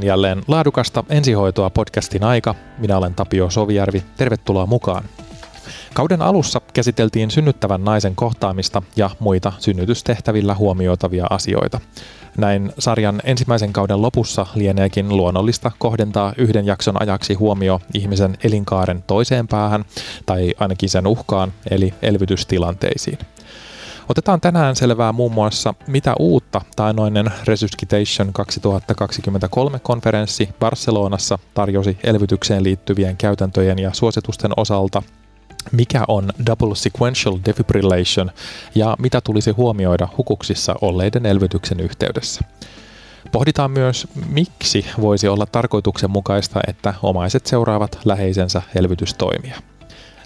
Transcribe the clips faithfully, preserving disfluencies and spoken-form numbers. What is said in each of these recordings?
On jälleen laadukasta ensihoitoa podcastin aika. Minä olen Tapio Sovijärvi. Tervetuloa mukaan. Kauden alussa käsiteltiin synnyttävän naisen kohtaamista ja muita synnytystehtävillä huomioitavia asioita. Näin sarjan ensimmäisen kauden lopussa lieneekin luonnollista kohdentaa yhden jakson ajaksi huomio ihmisen elinkaaren toiseen päähän tai ainakin sen uhkaan eli elvytystilanteisiin. Otetaan tänään selvää muun muassa, mitä uutta taannoinen Resuscitation kaksituhattakaksikymmentäkolme-konferenssi Barcelonassa tarjosi elvytykseen liittyvien käytäntöjen ja suositusten osalta, mikä on Double Sequential Defibrillation ja mitä tulisi huomioida hukuksissa olleiden elvytyksen yhteydessä. Pohditaan myös, miksi voisi olla tarkoituksenmukaista, että omaiset seuraavat läheisensä elvytystoimia.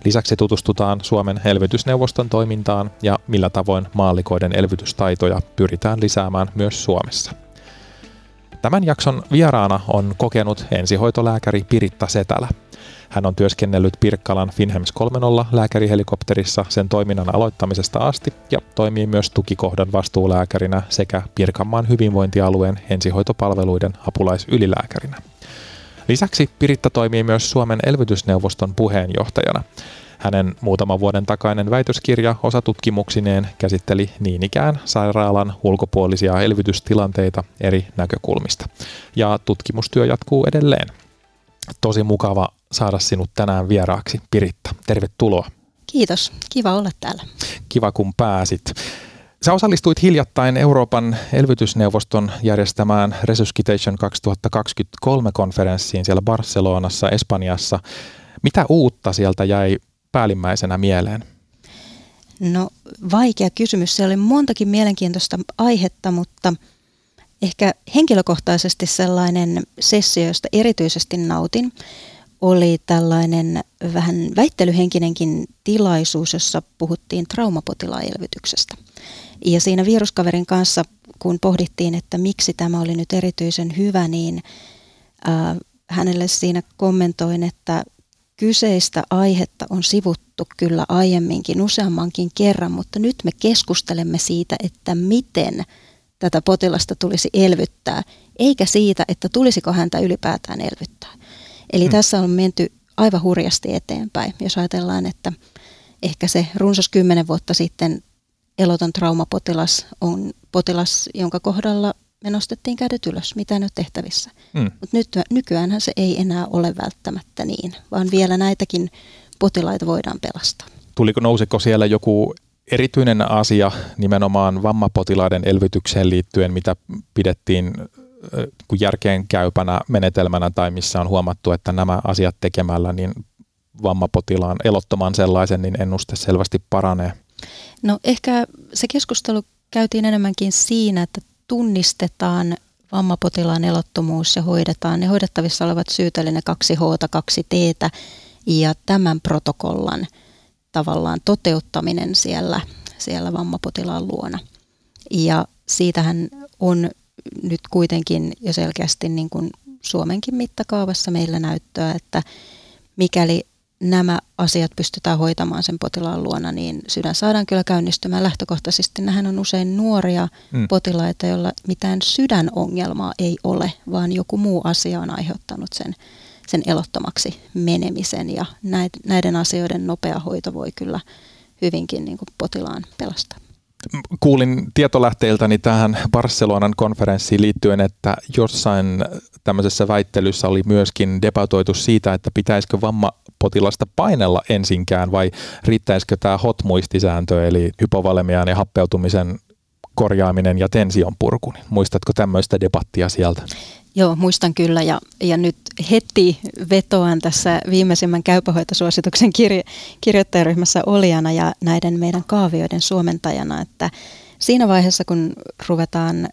Lisäksi tutustutaan Suomen elvytysneuvoston toimintaan ja millä tavoin maallikoiden elvytystaitoja pyritään lisäämään myös Suomessa. Tämän jakson vieraana on kokenut ensihoitolääkäri Piritta Setälä. Hän on työskennellyt Pirkkalan FinnHEMS kolmekymmentä lääkärihelikopterissa sen toiminnan aloittamisesta asti ja toimii myös tukikohdan vastuulääkärinä sekä Pirkanmaan hyvinvointialueen ensihoitopalveluiden apulaisylilääkärinä. Lisäksi Piritta toimii myös Suomen elvytysneuvoston puheenjohtajana. Hänen muutaman vuoden takainen väitöskirja osatutkimuksineen käsitteli niin ikään sairaalan ulkopuolisia elvytystilanteita eri näkökulmista. Ja tutkimustyö jatkuu edelleen. Tosi mukava saada sinut tänään vieraaksi, Piritta. Tervetuloa. Kiitos. Kiva olla täällä. Kiva kun pääsit. Sä osallistuit hiljattain Euroopan elvytysneuvoston järjestämään Resuscitation kaksituhattakaksikymmentäkolme-konferenssiin siellä Barcelonassa, Espanjassa. Mitä uutta sieltä jäi päällimmäisenä mieleen? No, vaikea kysymys. Se oli montakin mielenkiintoista aihetta, mutta ehkä henkilökohtaisesti sellainen sessio, josta erityisesti nautin, oli tällainen vähän väittelyhenkinenkin tilaisuus, jossa puhuttiin traumapotilaelvytyksestä. Ja siinä viruskaverin kanssa, kun pohdittiin, että miksi tämä oli nyt erityisen hyvä, niin äh, hänelle siinä kommentoin, että kyseistä aihetta on sivuttu kyllä aiemminkin useammankin kerran, mutta nyt me keskustelemme siitä, että miten tätä potilasta tulisi elvyttää, eikä siitä, että tulisiko häntä ylipäätään elvyttää. Eli hmm. tässä on menty aivan hurjasti eteenpäin, jos ajatellaan, että ehkä se runsas kymmenen vuotta sitten eloton traumapotilas on potilas, jonka kohdalla me nostettiin kädet ylös, mitä nyt tehtävissä. Mm. Mutta nyt nykyäänhän se ei enää ole välttämättä niin, vaan vielä näitäkin potilaita voidaan pelastaa. Tuliko, nousiko siellä joku erityinen asia nimenomaan vammapotilaiden elvytykseen liittyen, mitä pidettiin järkeenkäypänä menetelmänä tai missä on huomattu, että nämä asiat tekemällä niin vammapotilaan elottoman sellaisen, niin ennuste selvästi paranee? No ehkä se keskustelu käytiin enemmänkin siinä, että tunnistetaan vammapotilaan elottomuus ja hoidetaan ne hoidettavissa olevat syyt, eli ne kaksi H, kaksi T ja tämän protokollan tavallaan toteuttaminen siellä, siellä vammapotilaan luona. Ja siitähän on nyt kuitenkin jo selkeästi niin kuin Suomenkin mittakaavassa meillä näyttöä, että mikäli nämä asiat pystytään hoitamaan sen potilaan luona, niin sydän saadaan kyllä käynnistymään lähtökohtaisesti. Nämähän on usein nuoria mm. potilaita, joilla mitään sydänongelmaa ei ole, vaan joku muu asia on aiheuttanut sen, sen elottomaksi menemisen. Ja näiden asioiden nopea hoito voi kyllä hyvinkin niin kuin potilaan pelastaa. Kuulin tietolähteiltäni tähän Barcelonan konferenssiin liittyen, että jossain tämmöisessä väittelyssä oli myöskin debatoitu siitä, että pitäisikö vammapotilasta painella ensinkään vai riittäisikö tämä hot-muistisääntö eli hypovalemian ja happeutumisen korjaaminen ja tension purku. Muistatko tämmöistä debattia sieltä? Joo, muistan kyllä ja, ja nyt heti vetoan tässä viimeisimmän käypähoitosuosituksen kirjo- kirjoittajaryhmässä olijana ja näiden meidän kaavioiden suomentajana, että siinä vaiheessa kun ruvetaan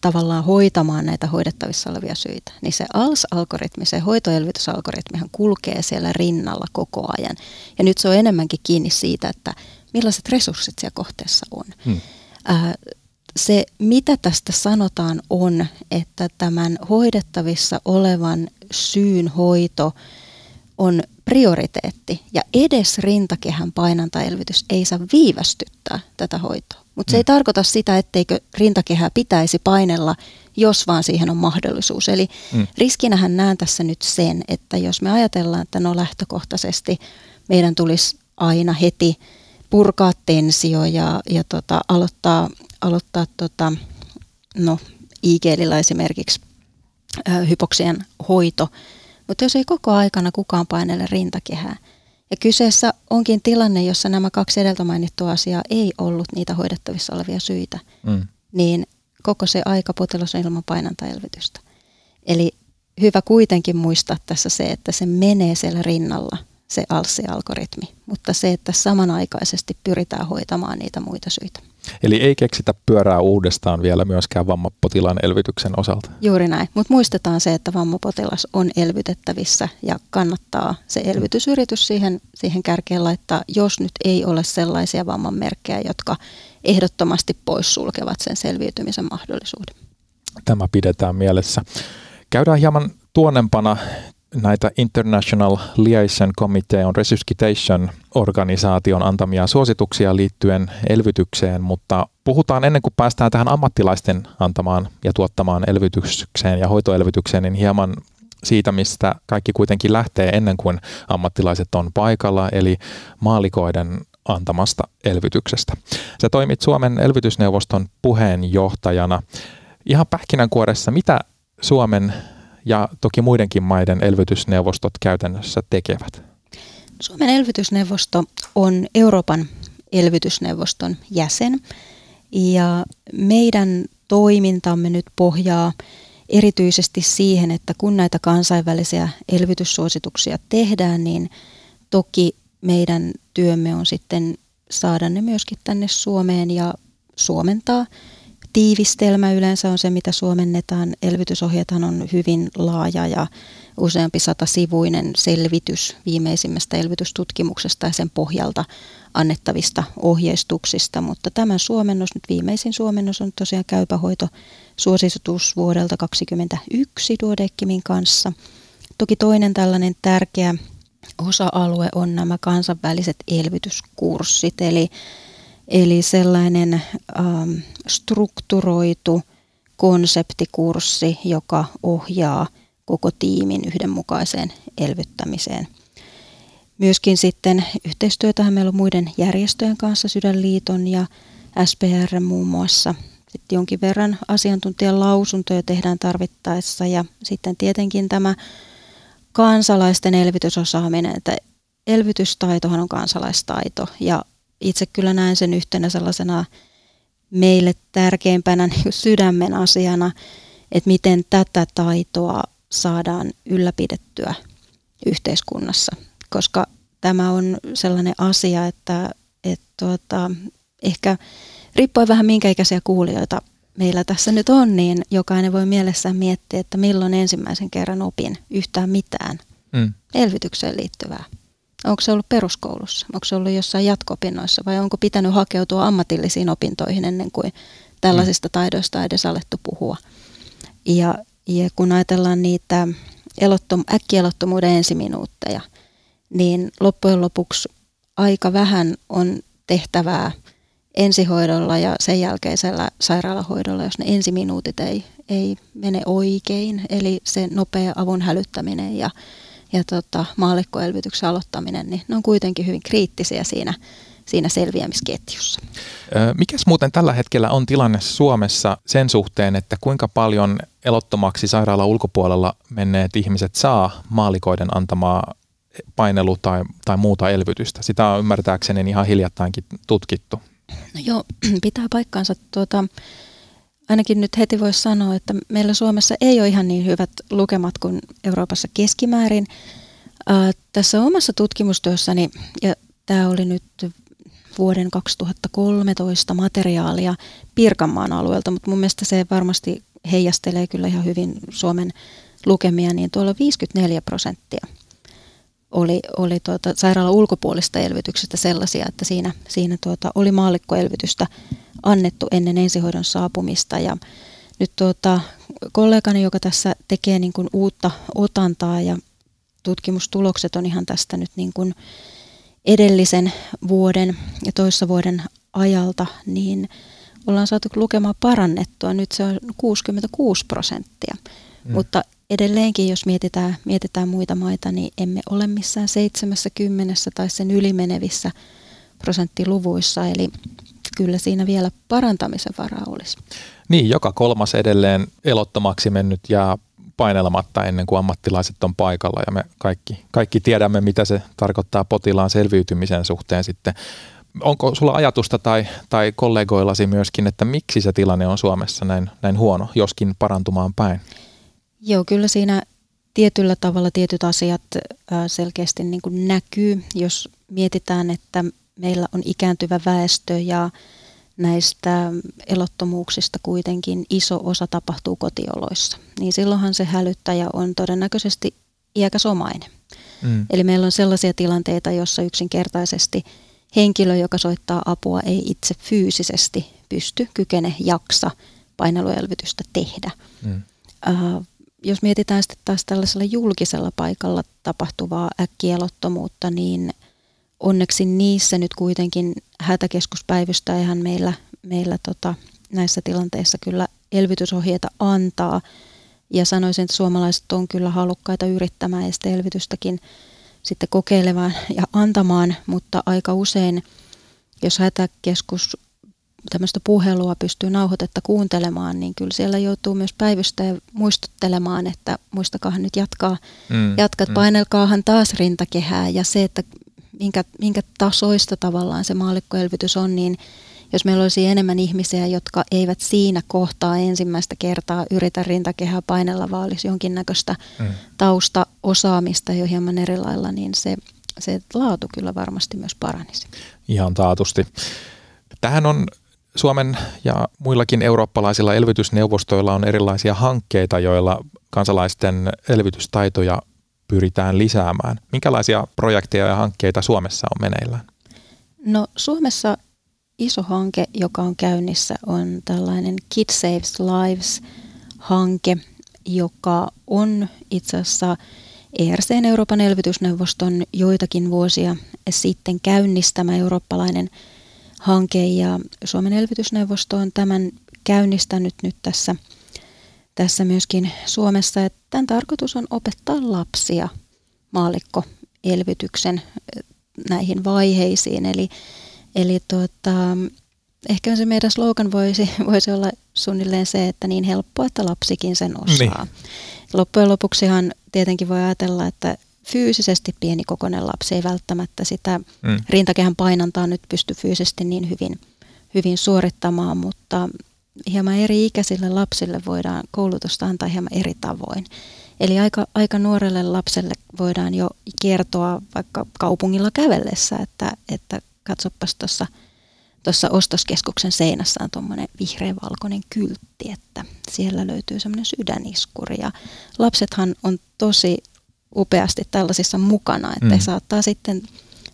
tavallaan hoitamaan näitä hoidettavissa olevia syitä, niin se A L S-algoritmi, se hoitoelvytysalgoritmihan kulkee siellä rinnalla koko ajan ja nyt se on enemmänkin kiinni siitä, että millaiset resurssit siellä kohteessa on. Hmm. Äh, Se, mitä tästä sanotaan, on, että tämän hoidettavissa olevan syyn hoito on prioriteetti ja edes rintakehän painantaelvytys ei saa viivästyttää tätä hoitoa. Mutta se ei tarkoita sitä, etteikö rintakehää pitäisi painella, jos vaan siihen on mahdollisuus. Eli mm. riskinähän näen tässä nyt sen, että jos me ajatellaan, että no lähtökohtaisesti meidän tulisi aina heti purkaa tensio ja, ja tota, aloittaa, aloittaa tota, no, I G-lillä esimerkiksi äh, hypoksien hoito. Mutta jos ei koko aikana kukaan painele rintakehää. Ja kyseessä onkin tilanne, jossa nämä kaksi edeltä mainittua asiaa ei ollut niitä hoidettavissa olevia syitä, mm. niin koko se aika potilas on ilman painantaelvytystä. Eli hyvä kuitenkin muistaa tässä se, että se menee siellä rinnalla, se alssi-algoritmi, mutta se, että samanaikaisesti pyritään hoitamaan niitä muita syitä. Eli ei keksitä pyörää uudestaan vielä myöskään vammapotilaan elvytyksen osalta. Juuri näin, mutta muistetaan se, että vammapotilas on elvytettävissä ja kannattaa se elvytysyritys siihen, siihen kärkeen laittaa, jos nyt ei ole sellaisia vamman merkkejä, jotka ehdottomasti poissulkevat sen selviytymisen mahdollisuuden. Tämä pidetään mielessä. Käydään hieman tuonempana näitä International Liaison Committee on Resuscitation organisaation antamia suosituksia liittyen elvytykseen, mutta puhutaan ennen kuin päästään tähän ammattilaisten antamaan ja tuottamaan elvytykseen ja hoitoelvytykseen, niin hieman siitä, mistä kaikki kuitenkin lähtee ennen kuin ammattilaiset on paikalla, eli maalikoiden antamasta elvytyksestä. Sä toimit Suomen elvytysneuvoston puheenjohtajana. Ihan pähkinänkuoressa, mitä Suomen ja toki muidenkin maiden elvytysneuvostot käytännössä tekevät? Suomen elvytysneuvosto on Euroopan elvytysneuvoston jäsen ja meidän toimintamme nyt pohjaa erityisesti siihen, että kun näitä kansainvälisiä elvytyssuosituksia tehdään, niin toki meidän työmme on sitten saada ne myöskin tänne Suomeen ja suomentaa. Tiivistelmä yleensä on se, mitä suomennetaan. Elvytysohjeethan on hyvin laaja ja useampi satasivuinen selvitys viimeisimmästä elvytystutkimuksesta ja sen pohjalta annettavista ohjeistuksista. Mutta tämän suomennos, nyt viimeisin suomennos on tosiaan käypähoito suositus vuodelta kaksituhattakaksikymmentäyksi Duodecimin kanssa. Toki toinen tällainen tärkeä osa-alue on nämä kansainväliset elvytyskurssit, eli Eli sellainen ähm, strukturoitu konseptikurssi, joka ohjaa koko tiimin yhdenmukaiseen elvyttämiseen. Myöskin sitten yhteistyötähän meillä on muiden järjestöjen kanssa, Sydänliiton ja S P R muun muassa. Sitten jonkin verran asiantuntijan lausuntoja tehdään tarvittaessa ja sitten tietenkin tämä kansalaisten elvytysosaaminen. Että elvytystaitohan on kansalaistaito ja itse kyllä näen sen yhtenä sellaisena meille tärkeimpänä niin kuin sydämen asiana, että miten tätä taitoa saadaan ylläpidettyä yhteiskunnassa. Koska tämä on sellainen asia, että, että tuota, ehkä riippuen vähän minkä ikäisiä kuulijoita meillä tässä nyt on, niin jokainen voi mielessään miettiä, että milloin ensimmäisen kerran opin yhtään mitään mm. elvytykseen liittyvää. Onko se ollut peruskoulussa? Onko se ollut jossain jatko-opinnoissa? Vai onko pitänyt hakeutua ammatillisiin opintoihin ennen kuin tällaisista taidoista on edes alettu puhua? Ja, ja kun ajatellaan niitä elottom- äkkielottomuuden ensiminuutteja, niin loppujen lopuksi aika vähän on tehtävää ensihoidolla ja sen jälkeisellä sairaalahoidolla, jos ne ensiminuutit ei, ei mene oikein. Eli se nopea avun hälyttäminen ja Ja tota, maallikkoelvytyksen aloittaminen, niin ne on kuitenkin hyvin kriittisiä siinä, siinä selviämisketjussa. Mikäs muuten tällä hetkellä on tilanne Suomessa sen suhteen, että kuinka paljon elottomaksi sairaalan ulkopuolella menneet ihmiset saa maallikoiden antamaa painelu- tai, tai muuta elvytystä? Sitä on ymmärtääkseni ihan hiljattainkin tutkittu. No joo, pitää paikkaansa tuota... Ainakin nyt heti voisi sanoa, että meillä Suomessa ei ole ihan niin hyvät lukemat kuin Euroopassa keskimäärin. Ää, tässä omassa tutkimustyössäni, ja tämä oli nyt vuoden kaksituhattakolmetoista materiaalia Pirkanmaan alueelta, mutta mun mielestä se varmasti heijastelee kyllä ihan hyvin Suomen lukemia, niin tuolla viisikymmentäneljä prosenttia oli, oli tuota sairaalan ulkopuolista elvytyksestä sellaisia, että siinä, siinä tuota oli maallikkoelvytystä annettu ennen ensihoidon saapumista. Ja nyt tuota, kollegani, joka tässä tekee niin kuin uutta otantaa ja tutkimustulokset on ihan tästä nyt niin kuin edellisen vuoden ja toissa vuoden ajalta, niin ollaan saatu lukemaa parannettua. Nyt se on kuusikymmentäkuusi prosenttia, mm. mutta edelleenkin, jos mietitään, mietitään muita maita, niin emme ole missään seitsemänkymmentä tai sen ylimenevissä prosenttiluvuissa, eli kyllä siinä vielä parantamisen varaa olisi. Niin, joka kolmas edelleen elottomaksi mennyt ja painelematta ennen kuin ammattilaiset on paikalla, ja me kaikki, kaikki tiedämme, mitä se tarkoittaa potilaan selviytymisen suhteen sitten. Onko sulla ajatusta tai, tai kollegoillasi myöskin, että miksi se tilanne on Suomessa näin, näin huono, joskin parantumaan päin? Joo, kyllä siinä tietyllä tavalla tietyt asiat selkeästi niin kuin näkyy, jos mietitään, että meillä on ikääntyvä väestö ja näistä elottomuuksista kuitenkin iso osa tapahtuu kotioloissa. Niin silloinhan se hälyttäjä on todennäköisesti iäkäs omainen. Mm. Eli meillä on sellaisia tilanteita, jossa yksinkertaisesti henkilö, joka soittaa apua, ei itse fyysisesti pysty, kykene, jaksa paineluelvytystä tehdä. Mm. Uh, jos mietitään sitten taas tällaisella julkisella paikalla tapahtuvaa äkkielottomuutta, niin onneksi niissä nyt kuitenkin hätäkeskuspäivystäjähän meillä, meillä tota, näissä tilanteissa kyllä elvytysohjeita antaa. Ja sanoisin, että suomalaiset on kyllä halukkaita yrittämään ja sitä elvytystäkin sitten kokeilemaan ja antamaan, mutta aika usein, jos hätäkeskus tämmöistä puhelua pystyy nauhoitetta kuuntelemaan, niin kyllä siellä joutuu myös päivystäjä muistuttelemaan, että muistakaahan nyt jatkaa, mm, jatkat, mm. painelkaahan taas rintakehää, ja se, että Minkä, minkä tasoista tavallaan se maallikkoelvytys on, niin jos meillä olisi enemmän ihmisiä, jotka eivät siinä kohtaa ensimmäistä kertaa yritä rintakehää painella, vaan olisi jonkinnäköistä mm. taustaosaamista jo hieman eri lailla, niin se, se laatu kyllä varmasti myös paranisi. Ihan taatusti. Tähän on Suomen ja muillakin eurooppalaisilla elvytysneuvostoilla on erilaisia hankkeita, joilla kansalaisten elvytystaitoja pyritään lisäämään. Minkälaisia projekteja ja hankkeita Suomessa on meneillään? No, Suomessa iso hanke, joka on käynnissä, on tällainen Kids Saves Lives-hanke, joka on itse asiassa E R C:n Euroopan elvytysneuvoston joitakin vuosia sitten käynnistämä eurooppalainen hanke, ja Suomen elvytysneuvosto on tämän käynnistänyt nyt tässä Tässä myöskin Suomessa, että tämän tarkoitus on opettaa lapsia maallikkoelvytyksen näihin vaiheisiin. Eli, eli tuota, ehkä se meidän slogan voisi, voisi olla suunnilleen se, että niin helppoa, että lapsikin sen osaa. Niin. Loppujen lopuksihan tietenkin voi ajatella, että fyysisesti pienikokoinen lapsi ei välttämättä sitä mm. rintakehän painantaa nyt pysty fyysisesti niin hyvin, hyvin suorittamaan, mutta hieman eri-ikäisille lapsille voidaan koulutusta antaa hieman eri tavoin. Eli aika, aika nuorelle lapselle voidaan jo kertoa vaikka kaupungilla kävellessä, että, että katsopas tuossa tuossa ostoskeskuksen seinässä on tuommoinen vihreä-valkoinen kyltti, että siellä löytyy semmoinen sydäniskuri. Ja lapsethan on tosi upeasti tällaisissa mukana, että mm. he saattaa sitten...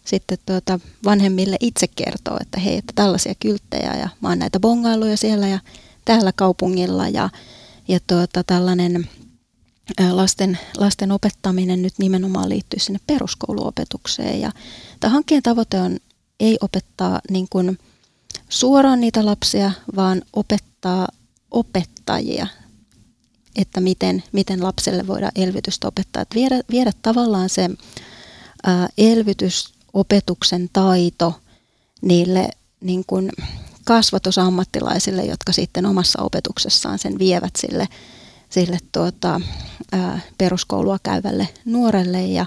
Sitten tuota vanhemmille itse kertoo, että hei, että tällaisia kylttejä ja mä oon näitä bongailuja siellä ja täällä kaupungilla. Ja, ja tuota, tällainen lasten, lasten opettaminen nyt nimenomaan liittyy sinne peruskouluopetukseen. Ja tämän hankkeen tavoite on ei opettaa niin kuin suoraan niitä lapsia, vaan opettaa opettajia, että miten, miten lapselle voidaan elvytystä opettaa. Että viedä, viedä tavallaan se ää, elvytys opetuksen taito niille niin kuin kasvatusammattilaisille, jotka sitten omassa opetuksessaan sen vievät sille, sille tuota, ää, peruskoulua käyvälle nuorelle, ja,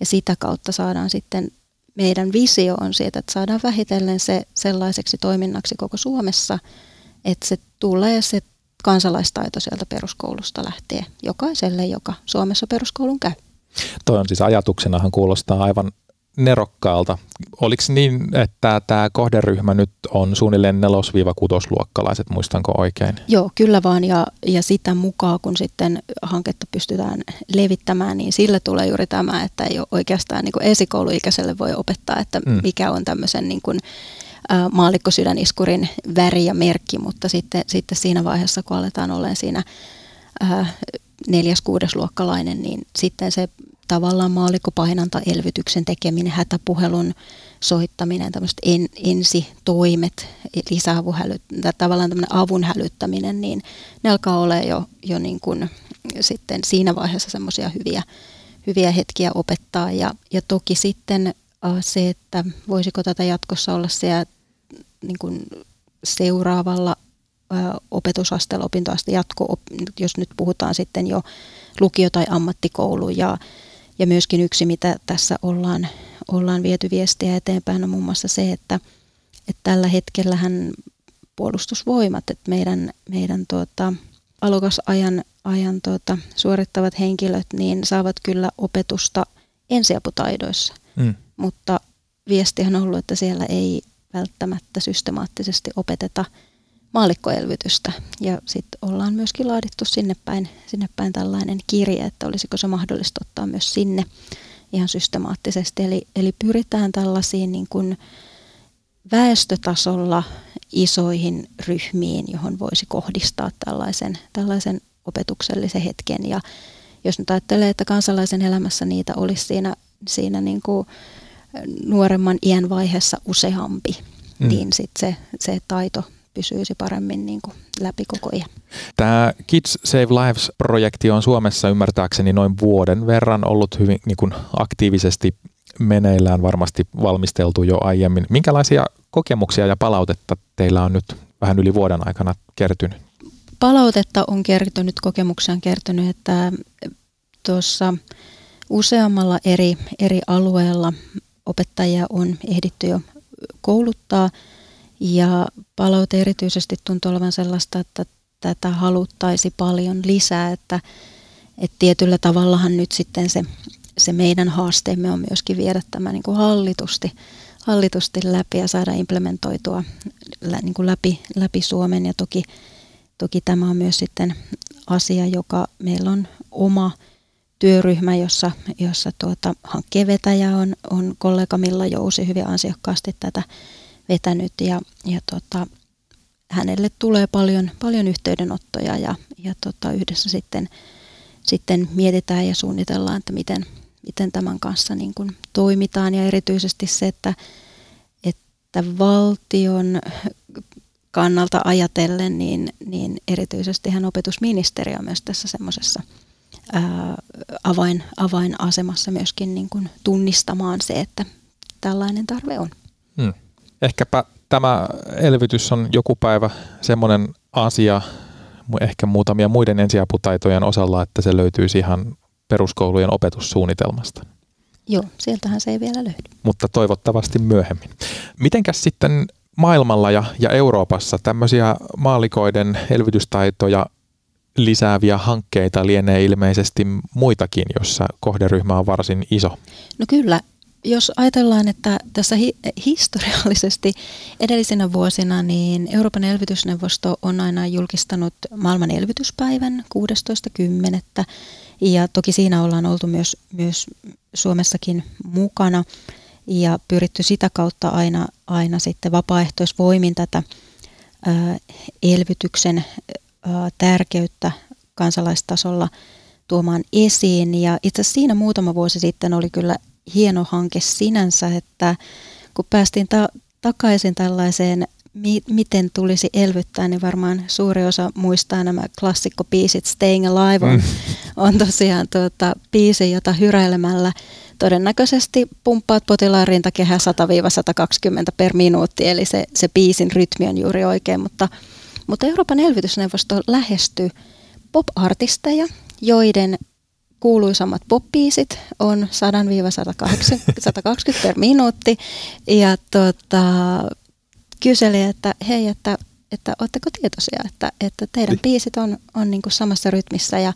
ja sitä kautta saadaan sitten, meidän visio on siitä, että saadaan vähitellen se sellaiseksi toiminnaksi koko Suomessa, että se tulee se kansalaistaito sieltä peruskoulusta lähtee jokaiselle, joka Suomessa peruskoulun käy. Toi on siis ajatuksenahan kuulostaa aivan nerokkaalta. Oliko niin, että tämä kohderyhmä nyt on suunnilleen nelos-kutosluokkalaiset, muistanko oikein? Joo, kyllä vaan, ja, ja sitä mukaan, kun sitten hanketta pystytään levittämään, niin sillä tulee juuri tämä, että ei ole oikeastaan niin kuin esikouluikäiselle voi opettaa, että mm. mikä on tämmöisen niin kuin maallikkosydäniskurin väri ja merkki, mutta sitten, sitten siinä vaiheessa, kun aletaan olemaan siinä äh, neljäs-kuudesluokkalainen, niin sitten se tavallaan maallikkopainantaelvytyksen tekeminen, hätäpuhelun soittaminen, tämmöiset en, ensitoimet, lisäavuhälyt, tavallaan tämmöinen avun hälyttäminen, niin ne alkaa olla jo, jo niin kuin sitten siinä vaiheessa semmoisia hyviä, hyviä hetkiä opettaa. Ja, ja toki sitten se, että voisiko tätä jatkossa olla siellä niin kuin seuraavalla opetusasteella, opintoasteella jatko, jos nyt puhutaan sitten jo lukio- tai ammattikoulu. Ja, ja myöskin yksi, mitä tässä ollaan, ollaan viety viestiä eteenpäin, on muun muassa se, että, että tällä hetkellähän puolustusvoimat, että meidän, meidän tuota, alokasajan ajan, tuota, suorittavat henkilöt niin saavat kyllä opetusta ensiaputaidoissa, mm. mutta viestihän on ollut, että siellä ei välttämättä systemaattisesti opeteta maallikkoelvytystä. Ja sitten ollaan myöskin laadittu sinne päin, sinne päin tällainen kirje, että olisiko se mahdollista ottaa myös sinne ihan systemaattisesti. Eli, eli pyritään tällaisiin niin kuin väestötasolla isoihin ryhmiin, johon voisi kohdistaa tällaisen, tällaisen opetuksellisen hetken. Ja jos nyt ajattelee, että kansalaisen elämässä niitä olisi siinä, siinä niin kuin nuoremman iän vaiheessa useampi, mm. niin sitten se, se taito pysyisi paremmin niin kuin läpi koko ajan. Tämä Kids Save Lives-projekti on Suomessa ymmärtääkseni noin vuoden verran ollut hyvin niin kuin aktiivisesti meneillään, varmasti valmisteltu jo aiemmin. Minkälaisia kokemuksia ja palautetta teillä on nyt vähän yli vuoden aikana kertynyt? Palautetta on kertynyt, kokemuksia on kertynyt, että tuossa useammalla eri, eri alueella opettajia on ehditty jo kouluttaa. Ja palaute erityisesti tuntuu olevan sellaista, että tätä haluttaisi paljon lisää, että, että tietyllä tavallahan nyt sitten se, se meidän haasteemme on myöskin viedä tämä niin kuin hallitusti, hallitusti läpi ja saada implementoitua niin kuin läpi, läpi Suomen. Ja toki, toki tämä on myös sitten asia, joka meillä on oma työryhmä, jossa, jossa tuota, hankkeen vetäjä on, on kollega Milla Jousi hyvin ansiokkaasti tätä vetänyt ja, ja tota, hänelle tulee paljon, paljon yhteydenottoja ja, ja tota, yhdessä sitten, sitten mietitään ja suunnitellaan, että miten, miten tämän kanssa niin kuin toimitaan. Ja erityisesti se, että, että valtion kannalta ajatellen, niin, niin erityisesti hän opetusministeriö on myös tässä semmoisessa ää, avain, avainasemassa myöskin niin kuin tunnistamaan se, että tällainen tarve on. Hmm. Ehkäpä tämä elvytys on joku päivä semmoinen asia, ehkä muutamia muiden ensiaputaitojen osalla, että se löytyisi ihan peruskoulujen opetussuunnitelmasta. Joo, sieltähän se ei vielä löydy. Mutta toivottavasti myöhemmin. Mitenkäs sitten maailmalla ja, ja Euroopassa tämmöisiä maallikoiden elvytystaitoja lisääviä hankkeita lienee ilmeisesti muitakin, jossa kohderyhmä on varsin iso? No kyllä. Jos ajatellaan, että tässä hi- historiallisesti edellisinä vuosina, niin Euroopan elvytysneuvosto on aina julkistanut maailman elvytyspäivän kuudestoista kymmenettä ja toki siinä ollaan oltu myös, myös Suomessakin mukana ja pyritty sitä kautta aina, aina sitten vapaaehtoisvoimin tätä ää, elvytyksen ää, tärkeyttä kansalaistasolla tuomaan esiin ja itse asiassa siinä muutama vuosi sitten oli kyllä hieno hanke sinänsä, että kun päästiin ta- takaisin tällaiseen, mi- miten tulisi elvyttää, niin varmaan suuri osa muistaa nämä klassikkobiisit. Staying Alive on, on tosiaan tuota, biisi, jota hyräilemällä todennäköisesti pumppaat potilaan rintakehää sata–sata kaksikymmentä per minuutti, eli se, se biisin rytmi on juuri oikein, mutta, mutta Euroopan elvytysneuvosto lähestyy pop-artisteja, joiden kuuluisammat pop-biisit on sata–sata kaksikymmentä per minuutti ja tota, kyseli, että hei, että, että ootteko tietoisia, että, että teidän biisit on, on niin kuin samassa rytmissä ja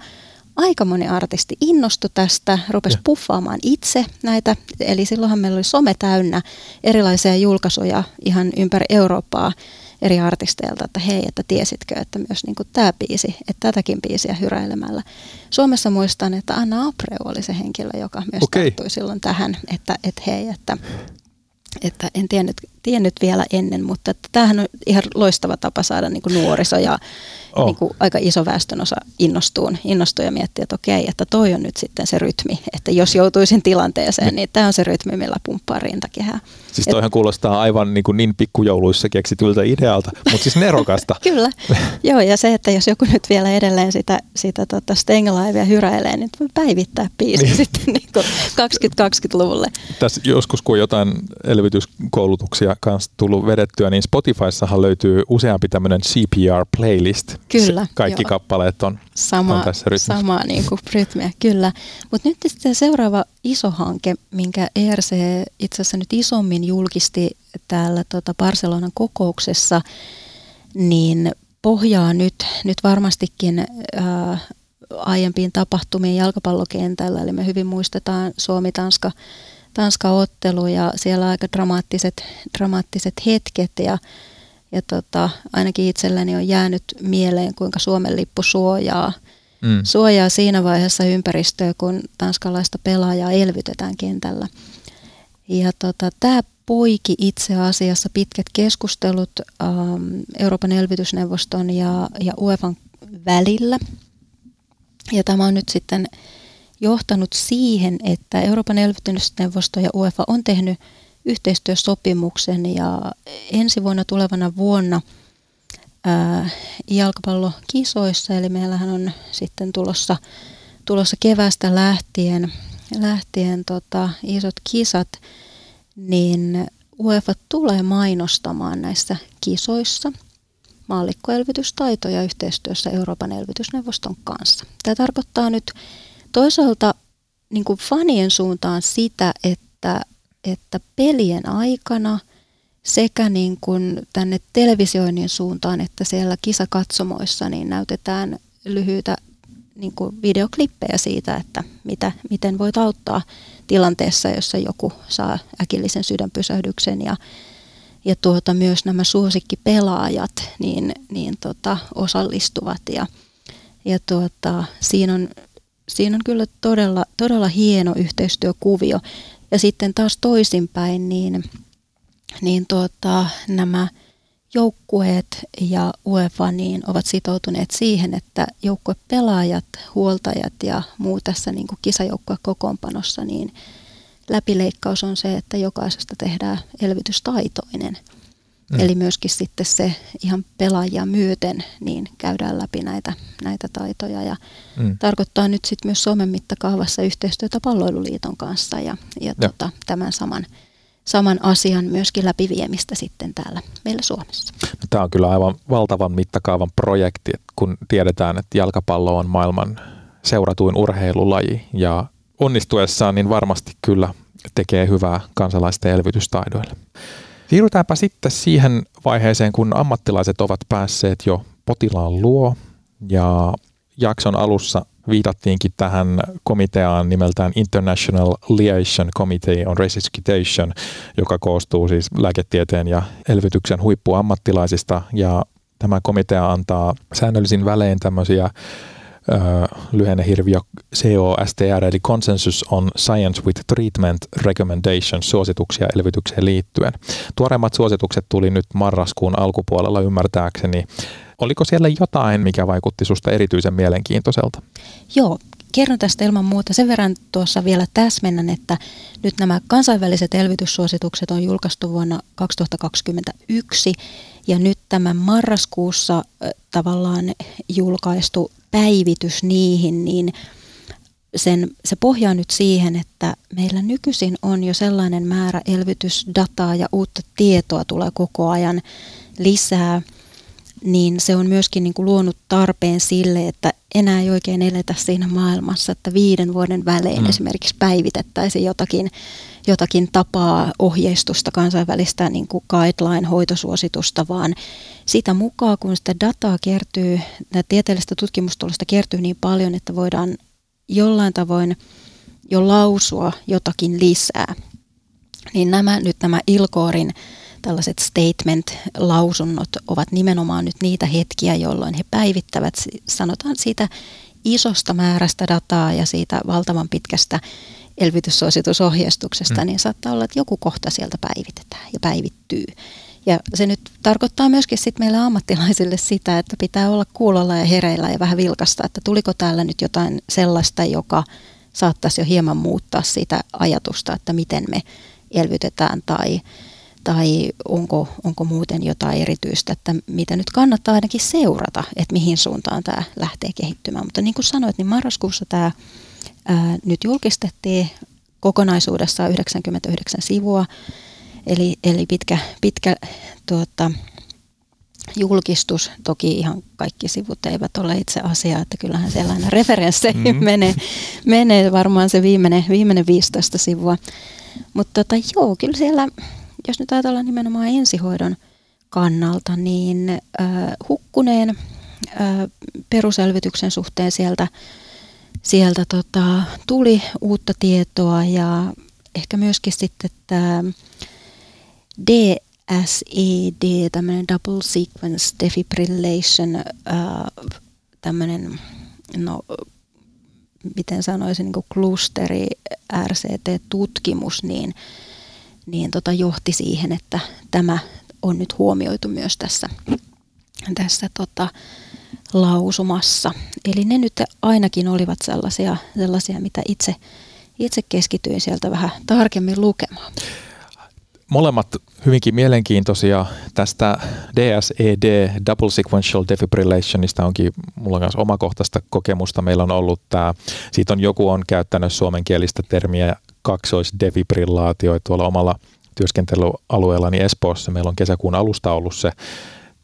aika moni artisti innostui tästä, rupesi puffaamaan itse näitä, eli silloinhan meillä oli some täynnä erilaisia julkaisuja ihan ympäri Eurooppaa eri artisteilta, että hei, että tiesitkö, että myös niin kuin tämä biisi, että tätäkin biisiä hyräilemällä. Suomessa muistan, että Anna Abreu oli se henkilö, joka myös okay. tarttui silloin tähän, että, että hei, että, että en tiennyt, tiennyt vielä ennen, mutta tämähän on ihan loistava tapa saada niin kuin nuoriso ja oh. niin kuin aika iso väestönosa innostuun, innostuu ja miettii, että okei, että toi on nyt sitten se rytmi, että jos joutuisin tilanteeseen, niin tämä on se rytmi, millä pumppaa rintakehää. Siis toihan Et... kuulostaa aivan niin, niin pikkujouluissa keksityltä idealta, mutta siis nerokasta. Kyllä, joo, ja se, että jos joku nyt vielä edelleen sitä, sitä tota Stenglaivia hyräilee, niin voi päivittää biisi niin. sitten niin kuin kaksikymmentäluvulle. Tässä joskus, kun jotain elvytyskoulutuksia kanssa tullut vedettyä, niin Spotifyssahan löytyy useampi tämmöinen C P R-playlist. Kyllä. Se, kaikki joo. kappaleet on, sama, on tässä rytmissä. Samaa niin kuin rytmiä, kyllä. Mutta nyt sitten seuraava iso hanke, minkä E R C itse asiassa nyt isommin julkisti täällä tota Barcelonan kokouksessa, niin pohjaa nyt, nyt varmastikin äh, aiempiin tapahtumiin jalkapallokentällä. Eli me hyvin muistetaan Suomi-Tanska Tanska-ottelu ja siellä aika dramaattiset, dramaattiset hetket ja, ja tota, ainakin itselläni on jäänyt mieleen, kuinka Suomen lippu suojaa, mm. suojaa siinä vaiheessa ympäristöä, kun tanskalaista pelaajaa elvytetään kentällä. Ja tota, tämä poiki itse asiassa pitkät keskustelut ähm, Euroopan elvytysneuvoston ja, ja UEFAn välillä. Ja tämä on nyt sitten johtanut siihen, että Euroopan elvytysneuvosto ja UEFA on tehnyt yhteistyösopimuksen ja ensi vuonna tulevana vuonna ää, jalkapallokisoissa, eli meillähän on sitten tulossa, tulossa keväästä lähtien, lähtien tota, isot kisat, niin UEFA tulee mainostamaan näissä kisoissa maallikkoelvytystaitoja yhteistyössä Euroopan elvytysneuvoston kanssa. Tämä tarkoittaa nyt toisaalta niin kuin fanien suuntaan sitä, että, että pelien aikana sekä niin kuin tänne televisioinnin suuntaan, että siellä kisakatsomoissa niin näytetään lyhyitä niin kuin videoklippejä siitä, että mitä, miten voit auttaa tilanteessa, jossa joku saa äkillisen sydänpysähdyksen ja, ja tuota, myös nämä suosikkipelaajat niin, niin tota, osallistuvat ja, ja tuota, siinä on Siinä on kyllä todella, todella hieno yhteistyökuvio. Ja sitten taas toisinpäin, niin, niin tuota, nämä joukkueet ja UEFA niin ovat sitoutuneet siihen, että joukkuepelaajat, huoltajat ja muu tässä niin kuin kisajoukkuekokoonpanossa, niin läpileikkaus on se, että jokaisesta tehdään elvytystaitoinen. Mm. Eli myöskin sitten se ihan pelaajia myöten niin käydään läpi näitä, näitä taitoja ja mm. tarkoittaa nyt sitten myös Suomen mittakaavassa yhteistyötä Palloiluliiton kanssa ja, ja tota, tämän saman, saman asian myöskin läpiviemistä sitten täällä meillä Suomessa. Tämä on kyllä aivan valtavan mittakaavan projekti, kun tiedetään, että jalkapallo on maailman seuratuin urheilulaji ja onnistuessaan niin varmasti kyllä tekee hyvää kansalaisten elvytystaidoille. Siirrytäänpä sitten siihen vaiheeseen, kun ammattilaiset ovat päässeet jo potilaan luo ja jakson alussa viitattiinkin tähän komiteaan nimeltään International Liaison Committee on Resuscitation, joka koostuu siis lääketieteen ja elvytyksen huippuammattilaisista ja tämä komitea antaa säännöllisin välein tämmöisiä lyhennehirviö C O S T R eli Consensus on Science with Treatment Recommendations suosituksia elvytykseen liittyen. Tuoreimmat suositukset tuli nyt marraskuun alkupuolella ymmärtääkseni. Oliko siellä jotain, mikä vaikutti susta erityisen mielenkiintoiselta? Joo, kerron tästä ilman muuta. Sen verran tuossa vielä täsmennän, että nyt nämä kansainväliset elvytyssuositukset on julkaistu vuonna kaksituhattakaksikymmentäyksi ja nyt tämän marraskuussa äh, tavallaan julkaistu päivitys niihin, niin sen, se pohjaa nyt siihen, että meillä nykyisin on jo sellainen määrä elvytysdataa ja uutta tietoa tulee koko ajan lisää, niin se on myöskin niin kuin luonut tarpeen sille, että enää ei oikein eletä siinä maailmassa, että viiden vuoden välein mm. esimerkiksi päivitettäisiin jotakin, jotakin tapaa ohjeistusta, kansainvälistä niin kuin guideline-hoitosuositusta, vaan sitä mukaan, kun sitä dataa kertyy, tieteellistä tutkimustulosta kertyy niin paljon, että voidaan jollain tavoin jo lausua jotakin lisää. Niin nämä nyt nämä ILCORin tällaiset statement-lausunnot ovat nimenomaan nyt niitä hetkiä, jolloin he päivittävät, sanotaan siitä isosta määrästä dataa ja siitä valtavan pitkästä elvytyssuositusohjeistuksesta, mm. niin saattaa olla, että joku kohta sieltä päivitetään ja päivittyy. Ja se nyt tarkoittaa myöskin sit meille ammattilaisille sitä, että pitää olla kuulolla ja hereillä ja vähän vilkasta, että tuliko täällä nyt jotain sellaista, joka saattaisi jo hieman muuttaa sitä ajatusta, että miten me elvytetään tai, tai onko, onko muuten jotain erityistä, että mitä nyt kannattaa ainakin seurata, että mihin suuntaan tämä lähtee kehittymään. Mutta niin kuin sanoit, niin marraskuussa tämä ää, nyt julkistettiin kokonaisuudessaan yhdeksänkymmentäyhdeksän sivua. Eli, eli pitkä, pitkä tuota, julkistus, toki ihan kaikki sivut eivät ole itse asiaa, että kyllähän siellä aina referensseihin mm-hmm. menee, menee varmaan se viimeinen, viimeinen viisitoista sivua. Mutta tota, joo, kyllä siellä, jos nyt ajatellaan nimenomaan ensihoidon kannalta, niin äh, hukkuneen äh, peruselvytyksen suhteen sieltä, sieltä tota, tuli uutta tietoa ja ehkä myöskin sitten tämä D S E D, tämmöinen Double Sequence Defibrillation, äh, tämmöinen, no miten sanoisin, niin kuin klusteri E R C-tutkimus, niin, niin tota johti siihen, että tämä on nyt huomioitu myös tässä, tässä tota, lausumassa. Eli ne nyt ainakin olivat sellaisia, sellaisia mitä itse, itse keskityin sieltä vähän tarkemmin lukemaan. Molemmat hyvinkin mielenkiintoisia. Tästä D S E D, Double Sequential Defibrillationista onkin mulla kanssa omakohtaista kokemusta. Meillä on ollut tämä, siitä on joku on käyttänyt suomenkielistä termiä kaksoisdefibrillaatio. Tuolla omalla työskentelyalueellani Espoossa meillä on kesäkuun alusta ollut se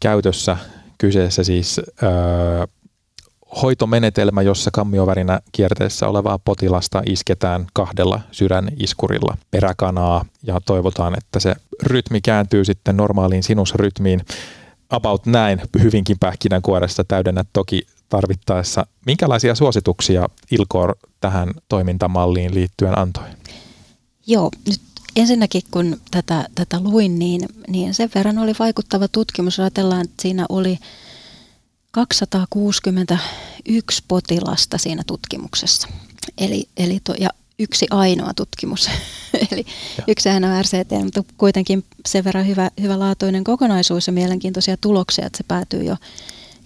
käytössä. Kyseessä siis öö, hoitomenetelmä, jossa kammiovärinä kierteessä olevaa potilasta isketään kahdella sydäniskurilla peräkanaa ja toivotaan, että se rytmi kääntyy sitten normaaliin sinusrytmiin. About näin hyvinkin pähkinänkuoressa, täydennät toki tarvittaessa. Minkälaisia suosituksia I L C O R tähän toimintamalliin liittyen antoi? Joo, nyt ensinnäkin kun tätä, tätä luin, niin, niin sen verran oli vaikuttava tutkimus. Ajatellaan, että siinä oli kaksisataakuusikymmentäyksi potilasta siinä tutkimuksessa, eli, eli to, ja yksi ainoa tutkimus, eli ja. yksi ainoa R C T, mutta kuitenkin sen verran hyvä, hyvälaatuinen kokonaisuus ja mielenkiintoisia tuloksia, että se päätyy jo,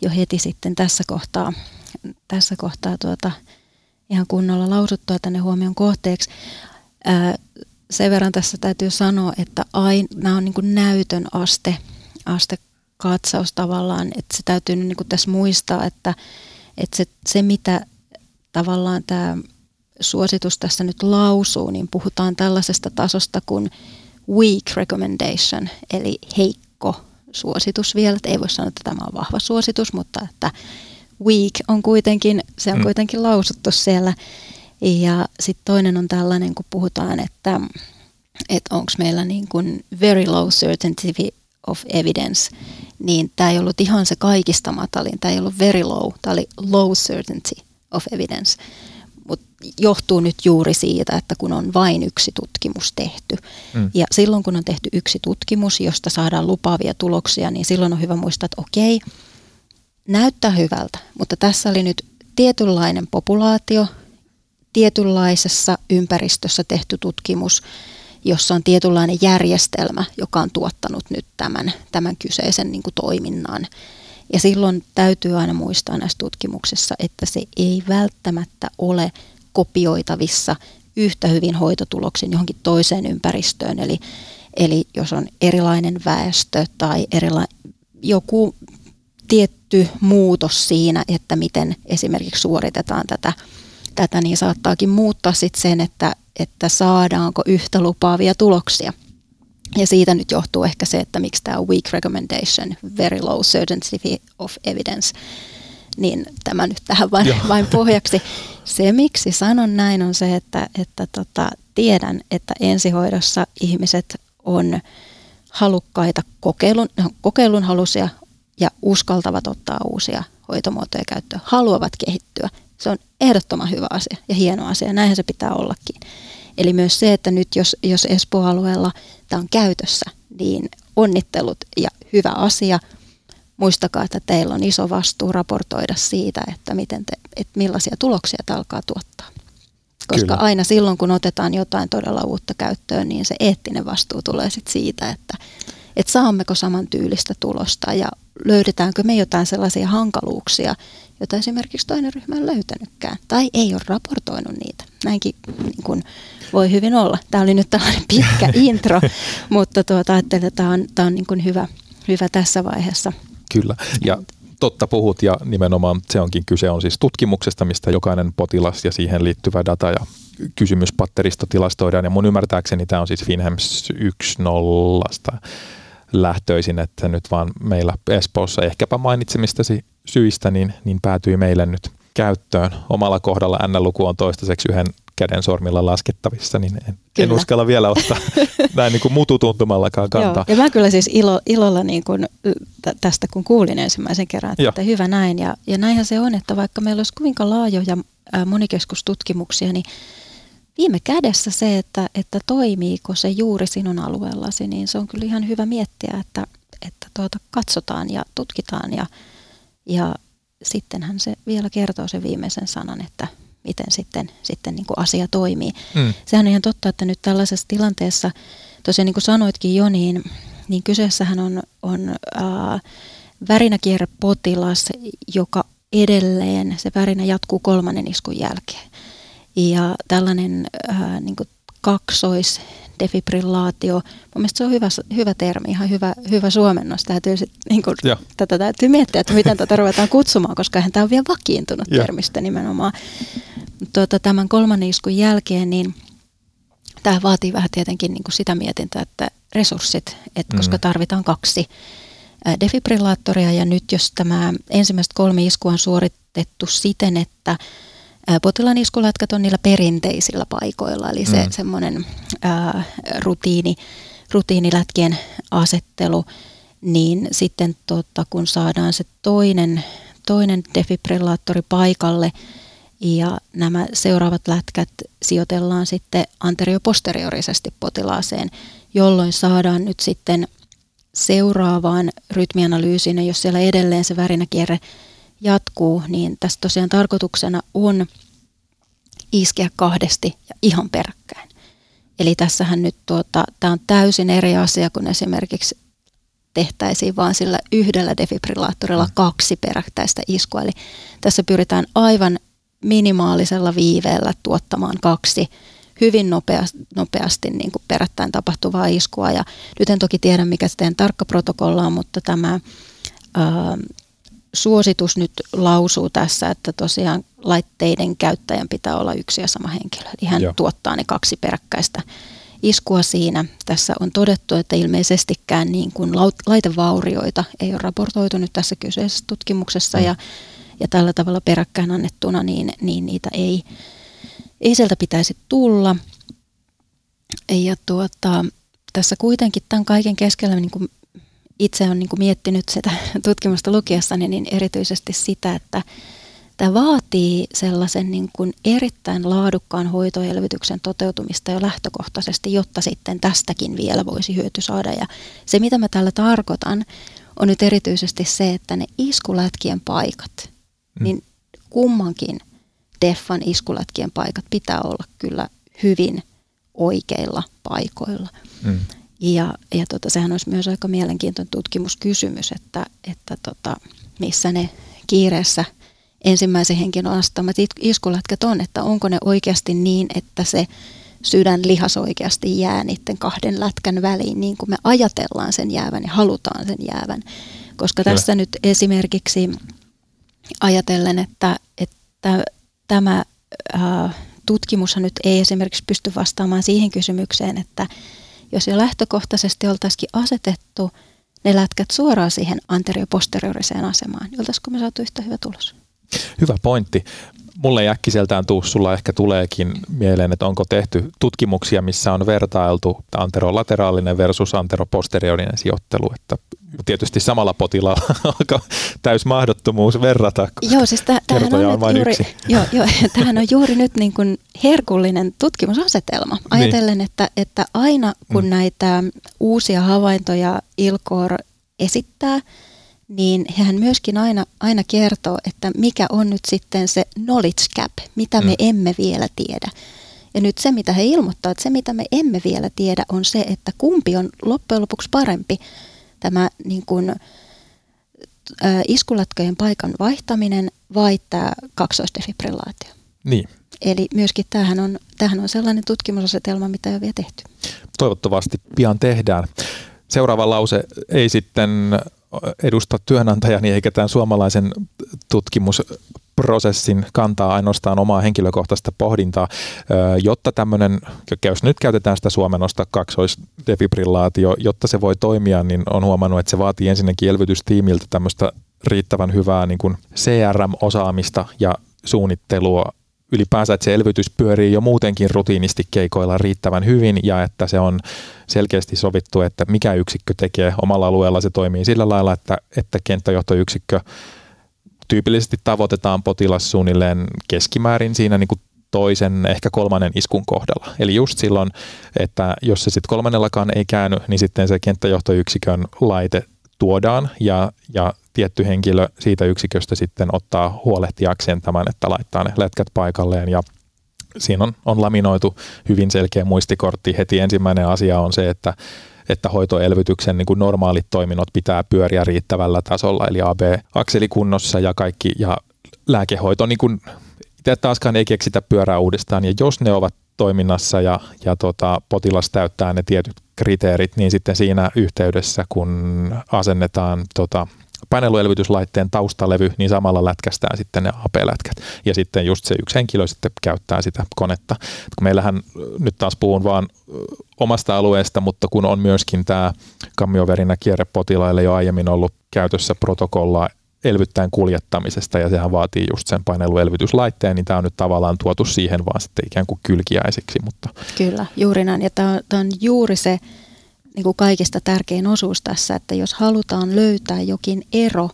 jo heti sitten tässä kohtaa, tässä kohtaa tuota, ihan kunnolla lausuttua tänne huomion kohteeksi. Ää, sen verran tässä täytyy sanoa, että aina, nämä on niin kuin näytön aste, aste katsaus tavallaan, että se täytyy niin kuin tässä muistaa, että, että se, se mitä tavallaan tämä suositus tässä nyt lausuu, niin puhutaan tällaisesta tasosta kuin weak recommendation, eli heikko suositus vielä. Että ei voi sanoa, että tämä on vahva suositus, mutta että weak on kuitenkin, se on kuitenkin lausuttu siellä. Ja sitten toinen on tällainen, kun puhutaan, että, että onko meillä niin kuin very low certainty of evidence, niin tämä ei ollut ihan se kaikista matalin, tämä ei ollut very low, tämä oli low certainty of evidence, mutta johtuu nyt juuri siitä, että kun on vain yksi tutkimus tehty. Mm. Ja silloin kun on tehty yksi tutkimus, josta saadaan lupaavia tuloksia, niin silloin on hyvä muistaa, että okei, näyttää hyvältä, mutta tässä oli nyt tietynlainen populaatio, tietynlaisessa ympäristössä tehty tutkimus, jossa on tietynlainen järjestelmä, joka on tuottanut nyt tämän, tämän kyseisen niin kuin toiminnan. Ja silloin täytyy aina muistaa näissä tutkimuksissa, että se ei välttämättä ole kopioitavissa yhtä hyvin hoitotuloksiin johonkin toiseen ympäristöön. Eli, eli jos on erilainen väestö tai erila- joku tietty muutos siinä, että miten esimerkiksi suoritetaan tätä, tätä niin saattaakin muuttaa sitten sen, että että saadaanko yhtä lupaavia tuloksia. Ja siitä nyt johtuu ehkä se, että miksi tämä weak recommendation, very low certainty of evidence, niin tämä nyt tähän vain, vain pohjaksi. Se, miksi sanon näin, on se, että, että tota, tiedän, että ensihoidossa ihmiset on halukkaita kokeilun, kokeilun halusia ja uskaltavat ottaa uusia hoitomuotoja käyttöön, haluavat kehittyä. Se on ehdottoman hyvä asia ja hieno asia, näinhän se pitää ollakin. Eli myös se, että nyt jos, jos Espoo-alueella tämä on käytössä, niin onnittelut ja hyvä asia. Muistakaa, että teillä on iso vastuu raportoida siitä, että, miten te, että millaisia tuloksia tämä alkaa tuottaa. koska Kyllä. aina silloin, kun otetaan jotain todella uutta käyttöön, niin se eettinen vastuu tulee sit siitä, että et saammeko samantyylistä tulosta ja löydetäänkö me jotain sellaisia hankaluuksia, joita esimerkiksi toinen ryhmä on löytänytkään tai ei ole raportoinut niitä. Näinkin niin kun voi hyvin olla. Tämä oli nyt tällainen pitkä intro, mutta tuota, ajattelin, että tämä on, tämä on niin kun hyvä, hyvä tässä vaiheessa. Kyllä. Ja totta puhut, ja nimenomaan se onkin kyse on siis tutkimuksesta, mistä jokainen potilas ja siihen liittyvä data ja kysymyspatteristo tilastoidaan, ja mun ymmärtääkseni tämä on siis FinnHEMS yksi nolla lähtöisin, että nyt vaan meillä Espoossa ehkäpä mainitsemistasi syistä niin, niin päätyi meille nyt käyttöön. Omalla kohdalla N-luku on toistaiseksi yhden käden sormilla laskettavissa, niin en, en uskalla vielä ottaa näin niin kuin mututuntumallakaan kantaa. Joo, ja mä kyllä siis ilo, ilolla niin kuin tästä, kun kuulin ensimmäisen kerran, että, että hyvä näin. Ja, ja näinhän se on, että vaikka meillä olisi kuinka laajoja monikeskustutkimuksia, niin viime kädessä se, että, että toimiiko se juuri sinun alueellasi, niin se on kyllä ihan hyvä miettiä, että, että tuota, katsotaan ja tutkitaan ja, ja sittenhän se vielä kertoo sen viimeisen sanan, että miten sitten, sitten niin kuin asia toimii. Mm. Sehän on ihan totta, että nyt tällaisessa tilanteessa, tosiaan niin kuin sanoitkin jo, niin, niin kyseessähän on, on äh, värinäkierrepotilas, joka edelleen, se värinä jatkuu kolmannen iskun jälkeen. Ja tällainen äh, niin kuin kaksoisdefibrillaatio, mun mielestä se on hyvä, hyvä termi, ihan hyvä, hyvä suomennos. Täytyy sit, niin kuin, tätä täytyy miettiä, että miten tätä ruvetaan kutsumaan, koska eihän tämä on vielä vakiintunut ja. termistä nimenomaan. Tuota, tämän kolmannen iskun jälkeen, niin tämä vaatii vähän tietenkin niin kuin sitä mietintää, että resurssit, että koska mm. tarvitaan kaksi defibrillaattoria, ja nyt jos tämä ensimmäistä kolme iskua on suoritettu siten, että potilaan iskulätkät on niillä perinteisillä paikoilla, eli se mm. semmoinen ää, rutiini, rutiinilätkien asettelu, niin sitten tota, kun saadaan se toinen, toinen defibrillaattori paikalle ja nämä seuraavat lätkät sijoitellaan sitten anterioposteriorisesti potilaaseen, jolloin saadaan nyt sitten seuraavaan rytmianalyysiin, jos siellä edelleen se värinäkierre jatkuu, niin tässä tosiaan tarkoituksena on iskeä kahdesti ja ihan peräkkäin. Eli tässähän nyt tuota, tämä on täysin eri asia, kun esimerkiksi tehtäisiin vaan sillä yhdellä defibrillaattorilla kaksi peräkkäistä iskua. Eli tässä pyritään aivan minimaalisella viiveellä tuottamaan kaksi hyvin nopeasti, nopeasti niin kuin perättäin tapahtuvaa iskua. Ja nyt en toki tiedä, mikä sitten tarkka protokolla on, mutta tämä Ää, suositus nyt lausuu tässä, että tosiaan laitteiden käyttäjän pitää olla yksi ja sama henkilö. Eli hän Joo. tuottaa ne kaksi peräkkäistä iskua siinä. Tässä on todettu, että ilmeisestikään niin kuin laitevaurioita ei ole raportoitu nyt tässä kyseisessä tutkimuksessa. Mm. Ja, ja tällä tavalla peräkkäin annettuna, niin, niin niitä ei, ei sieltä pitäisi tulla. Ja tuota, tässä kuitenkin tämän kaiken keskellä niin kuin itse olen niin kuin miettinyt sitä tutkimusta lukiessani, niin erityisesti sitä, että tämä vaatii sellaisen niin kuin erittäin laadukkaan hoitoelvytyksen toteutumista jo lähtökohtaisesti, jotta sitten tästäkin vielä voisi hyöty saada. Ja se, mitä mä tällä tarkoitan, on nyt erityisesti se, että ne iskulätkien paikat, mm. niin kummankin deffan iskulätkien paikat pitää olla kyllä hyvin oikeilla paikoilla. Mm. Ja, ja tota, sehän olisi myös aika mielenkiintoinen tutkimuskysymys, että, että tota, missä ne kiireessä ensimmäisen henkilön astamat iskulätkät on, että onko ne oikeasti niin, että se sydänlihas oikeasti jää niiden kahden lätkän väliin, niin kuin me ajatellaan sen jäävän ja halutaan sen jäävän. Koska tässä Kyllä. nyt esimerkiksi ajatellen, että, että tämä äh, tutkimushan nyt ei esimerkiksi pysty vastaamaan siihen kysymykseen, että jos jo lähtökohtaisesti oltaisikin asetettu ne lätkät suoraan siihen anterioposterioriseen asemaan, joltaisiko me saatu yhtä hyvä tulos? Hyvä pointti. Mulle ei äkkiseltään tuu, sulla ehkä tuleekin mieleen, että onko tehty tutkimuksia, missä on vertailtu anterolateraalinen versus anteroposteriorinen sijoittelu, että tietysti samalla potilaalla alkaa täysmahdottomuus verrata, kun joo, siis täh- kertoja on, on vain juuri, yksi. Joo, joo, tämähän on juuri nyt niin kuin herkullinen tutkimusasetelma. Ajatellen, niin. että, että aina kun mm. näitä uusia havaintoja I L C O R esittää, niin hän myöskin aina, aina kertoo, että mikä on nyt sitten se knowledge gap, mitä me mm. emme vielä tiedä. Ja nyt se, mitä he ilmoittaa, että se, mitä me emme vielä tiedä, on se, että kumpi on loppujen lopuksi parempi. Tämä niin kuin, äh, iskulätköjen paikan vaihtaminen vai tämä kaksoisdefibrillaatio. Niin. Eli myöskin tämähän on, tämähän on sellainen tutkimusasetelma, mitä ei ole vielä tehty. Toivottavasti pian tehdään. Seuraava lause ei sitten edusta työnantajani eikä tämän suomalaisen tutkimusprosessin kantaa, ainoastaan omaa henkilökohtaista pohdintaa, jotta tämmöinen, jos nyt käytetään sitä suomenosta kaksoisdefibrillaatio, jotta se voi toimia, niin on huomannut, että se vaatii ensinnäkin elvytystiimiltä tämmöistä riittävän hyvää niin kuin C R M-osaamista ja suunnittelua. Ylipäänsä, että se elvytys pyörii jo muutenkin rutiinisti keikoilla riittävän hyvin ja että se on selkeästi sovittu, että mikä yksikkö tekee omalla alueella. Se toimii sillä lailla, että, että kenttäjohtoyksikkö tyypillisesti tavoitetaan potilas suunnilleen keskimäärin siinä niin kuin toisen, ehkä kolmannen iskun kohdalla. Eli just silloin, että jos se sitten kolmannellakaan ei käänny, niin sitten se kenttäjohtoyksikön laite tuodaan ja, ja tietty henkilö siitä yksiköstä sitten ottaa huolehtiakseen tämän, että laittaa ne lätkät paikalleen ja siinä on, on laminoitu hyvin selkeä muistikortti. Heti ensimmäinen asia on se, että, että hoitoelvytyksen niin kuin normaalit toiminnot pitää pyöriä riittävällä tasolla, eli A B-akseli kunnossa ja kaikki ja lääkehoito niin kuin itse taaskaan ei keksitä pyörää uudestaan ja jos ne ovat toiminnassa ja, ja tota, potilas täyttää ne tietyt kriteerit, niin sitten siinä yhteydessä, kun asennetaan tota, paineluelvytyslaitteen taustalevy, niin samalla lätkästään sitten ne A P-lätkät. Ja sitten just se yksi henkilö sitten käyttää sitä konetta. Kun meillähän, nyt taas puhun vaan omasta alueesta, mutta kun on myöskin tämä kammioverinäkierrepotilaille jo aiemmin ollut käytössä protokollaa elvyttäen kuljettamisesta, ja sehän vaatii just sen paineluelvytyslaitteen, niin tämä on nyt tavallaan tuotu siihen vaan sitten ikään kuin kylkiäisiksi. Mutta. Kyllä, juuri näin. Ja tämä on, tämä on juuri se niin kuin kaikista tärkein osuus tässä, että jos halutaan löytää jokin ero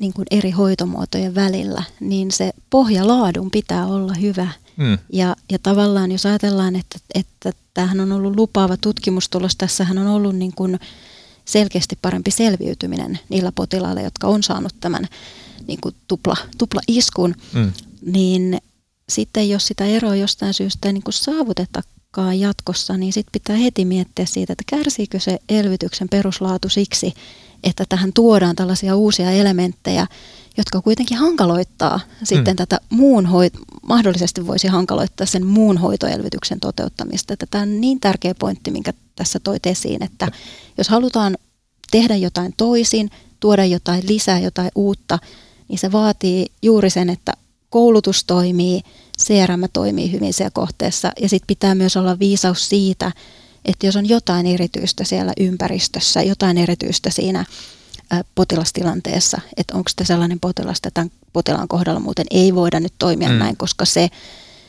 niin kuin eri hoitomuotojen välillä, niin se pohjalaadun pitää olla hyvä. Mm. Ja, ja tavallaan jos ajatellaan, että, että tämähän on ollut lupaava tutkimustulos, tässähän on ollut niin kuin selkeästi parempi selviytyminen niillä potilailla, jotka on saanut tämän niin kuin tupla, tupla iskun, mm. niin sitten jos sitä eroa jostain syystä niin kuin saavutetakaan jatkossa, niin sitten pitää heti miettiä siitä, että kärsiikö se elvytyksen peruslaatu siksi, että tähän tuodaan tällaisia uusia elementtejä, jotka kuitenkin hankaloittaa mm. sitten tätä muun hoit- mahdollisesti voisi hankaloittaa sen muun hoitoelvytyksen toteuttamista. Tämä on niin tärkeä pointti, minkä tässä toit esiin, että jos halutaan tehdä jotain toisin, tuoda jotain lisää, jotain uutta, niin se vaatii juuri sen, että koulutus toimii, C R M toimii hyvin siellä kohteessa ja sitten pitää myös olla viisaus siitä, että jos on jotain erityistä siellä ympäristössä, jotain erityistä siinä potilastilanteessa, että onko se sellainen potilas, että tämän potilaan kohdalla muuten ei voida nyt toimia mm. näin, koska se,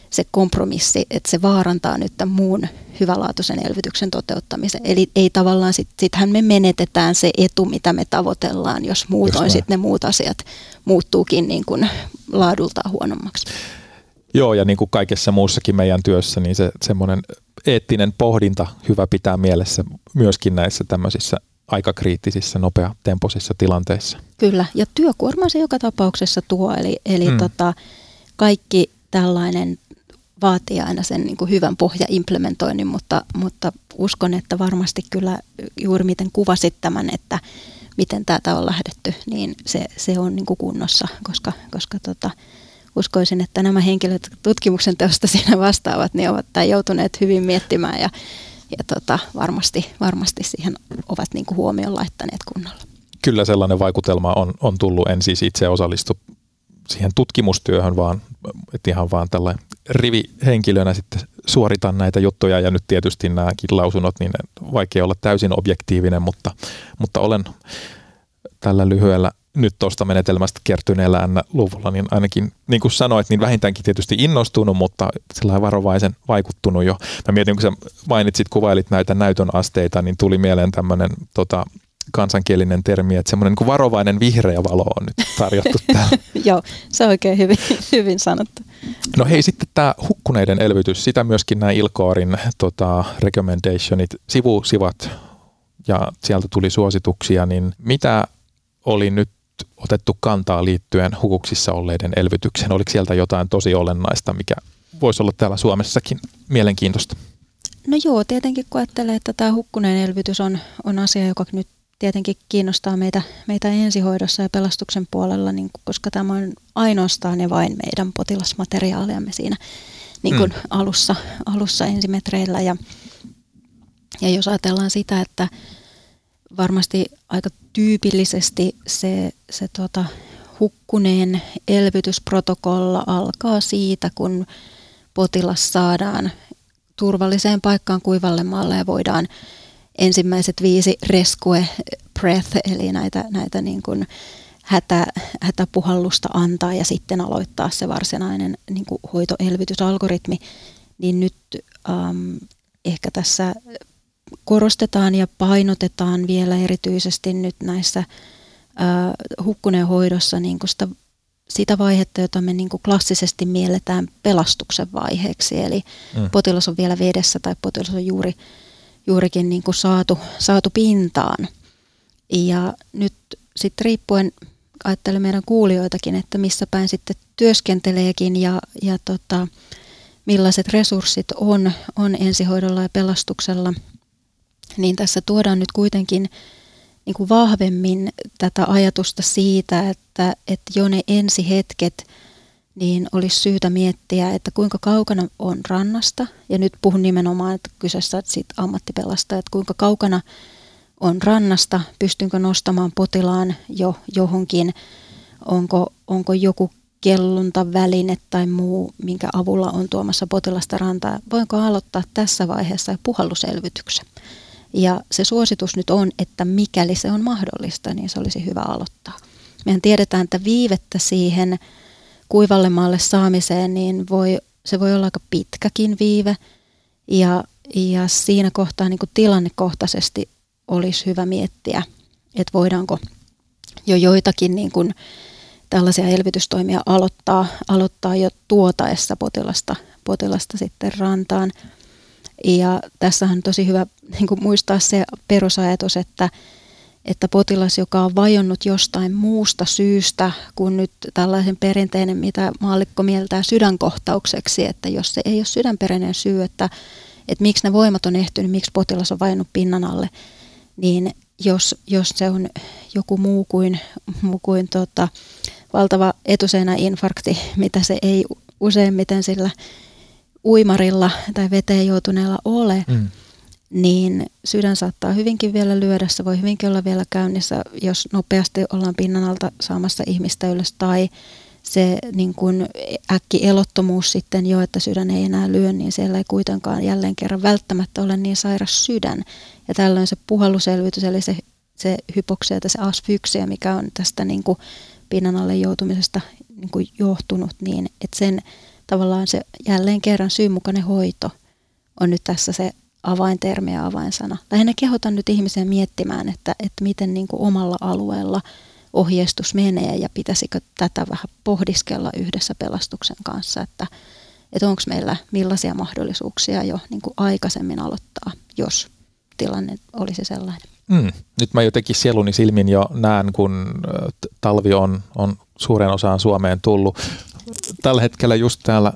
se kompromissi, että se vaarantaa nyt tämän muun hyvälaatuisen elvytyksen toteuttamisen. Eli ei tavallaan, sit, sittenhän me menetetään se etu, mitä me tavoitellaan, jos muutoin sitten ne muut asiat muuttuukin niin kuin laadultaan huonommaksi. Joo, ja niin kuin kaikessa muussakin meidän työssä, niin se semmoinen eettinen pohdinta hyvä pitää mielessä myöskin näissä tämmöisissä aika kriittisissä, nopeatempoisissa tilanteissa. Kyllä, ja työkuorma se joka tapauksessa tuo, eli, eli mm. tota, kaikki tällainen vaatii aina sen niin kuin hyvän pohjaimplementoinnin, mutta, mutta uskon, että varmasti kyllä juuri miten kuvasit tämän, että miten täältä on lähdetty, niin se, se on niin kuin kunnossa, koska, koska tota, uskoisin, että nämä henkilöt tutkimuksen teosta siinä vastaavat, niin ovat joutuneet hyvin miettimään ja Ja tota, varmasti, varmasti siihen ovat niin kuin huomioon laittaneet kunnolla. Kyllä sellainen vaikutelma on, on tullut. En siis itse osallistu siihen tutkimustyöhön, vaan et ihan vaan tällainen rivihenkilönä sitten suoritan näitä juttuja. Ja nyt tietysti nämäkin lausunnot, niin vaikea olla täysin objektiivinen, mutta, mutta olen tällä lyhyellä nyt tuosta menetelmästä kertyneellä luvulla, niin ainakin, niin kuin sanoit, niin vähintäänkin tietysti innostunut, mutta sillä varovaisen vaikuttunut jo. Mä mietin, kun sä mainitsit, kuvailit näitä näytön asteita, niin tuli mieleen tämmöinen tota, kansankielinen termi, että semmoinen niin varovainen vihreä valo on nyt tarjottu täällä. Joo, se on oikein hyvin, hyvin sanottu. No hei, sitten tämä hukkuneiden elvytys, sitä myöskin nämä ILCORin tota, recommendationit, sivusivat, ja sieltä tuli suosituksia, niin mitä oli nyt otettu kantaa liittyen hukuksissa olleiden elvytykseen? Oliko sieltä jotain tosi olennaista, mikä voisi olla täällä Suomessakin mielenkiintoista? No joo, tietenkin kun ajattelee, että tämä hukkuneen elvytys on, on asia, joka nyt tietenkin kiinnostaa meitä, meitä ensihoidossa ja pelastuksen puolella, niin kun, koska tämä on ainoastaan ja vain meidän potilasmateriaaliamme siinä niin kun mm. alussa, alussa ensimetreillä. Ja, ja jos ajatellaan sitä, että varmasti aika tyypillisesti se, se tuota, hukkuneen elvytysprotokolla alkaa siitä, kun potilas saadaan turvalliseen paikkaan kuivalle maalle ja voidaan ensimmäiset viisi rescue breath, eli näitä, näitä niin kuin hätä, hätäpuhallusta antaa ja sitten aloittaa se varsinainen niin kuin hoitoelvytysalgoritmi, niin nyt äm, ehkä tässä korostetaan ja painotetaan vielä erityisesti nyt näissä ä, hukkuneen hoidossa niin kuin sitä, sitä vaihetta, jota me niin kuin klassisesti mielletään pelastuksen vaiheeksi, eli mm. potilas on vielä vedessä tai potilas on juuri juurikin niin kuin saatu, saatu pintaan. Ja nyt sitten riippuen, ajattelen meidän kuulijoitakin, että missä päin sitten työskenteleekin ja, ja tota, millaiset resurssit on, on ensihoidolla ja pelastuksella, niin tässä tuodaan nyt kuitenkin niin kuin vahvemmin tätä ajatusta siitä, että, että jo ne ensihetket, niin olisi syytä miettiä, että kuinka kaukana on rannasta, ja nyt puhun nimenomaan, että kyseessä sit ammattipelastajat, että kuinka kaukana on rannasta, pystynkö nostamaan potilaan jo johonkin, onko, onko joku kelluntaväline tai muu, minkä avulla on tuomassa potilasta rantaa, voinko aloittaa tässä vaiheessa puhalluselvytyksen. Ja se suositus nyt on, että mikäli se on mahdollista, niin se olisi hyvä aloittaa. Mehän tiedetään, että viivettä siihen kuivalle maalle saamiseen, niin voi, se voi olla aika pitkäkin viive ja, ja siinä kohtaa niin kuin tilannekohtaisesti olisi hyvä miettiä, että voidaanko jo joitakin niin kuin tällaisia elvytystoimia aloittaa, aloittaa jo tuotaessa potilasta, potilasta sitten rantaan. Ja tässähän on tosi hyvä niin kuin muistaa se perusajatus, että että potilas, joka on vajonnut jostain muusta syystä kuin nyt tällaisen perinteinen, mitä maallikko mieltää sydänkohtaukseksi, että jos se ei ole sydänperäinen syy, että, että miksi ne voimat on ehtynyt, miksi potilas on vajonnut pinnan alle, niin jos, jos se on joku muu kuin, muu kuin tota, valtava etuseinäinfarkti, mitä se ei useimmiten sillä uimarilla tai veteen joutuneella ole, mm. niin sydän saattaa hyvinkin vielä lyödä, se voi hyvinkin olla vielä käynnissä, jos nopeasti ollaan pinnan alta saamassa ihmistä ylös, tai se niin kuin äkki elottomuus sitten jo, että sydän ei enää lyö, niin siellä ei kuitenkaan jälleen kerran välttämättä ole niin sairas sydän. Ja tällöin se puhalluselvytys, eli se, se hypoksia tai se asfyksia, mikä on tästä niin kuin pinnan alle joutumisesta niin kuin johtunut, niin että sen tavallaan se jälleen kerran syynmukainen hoito on nyt tässä se avaintermi ja avainsana. Lähinnä kehotan nyt ihmisiä miettimään, että, että miten niin kuin omalla alueella ohjeistus menee ja pitäisikö tätä vähän pohdiskella yhdessä pelastuksen kanssa, että, että onko meillä millaisia mahdollisuuksia jo niin kuin aikaisemmin aloittaa, jos tilanne olisi sellainen. Mm. Nyt mä jotenkin sieluni silmin jo näen, kun talvi on, on suureen osaan Suomeen tullut. Tällä hetkellä just täällä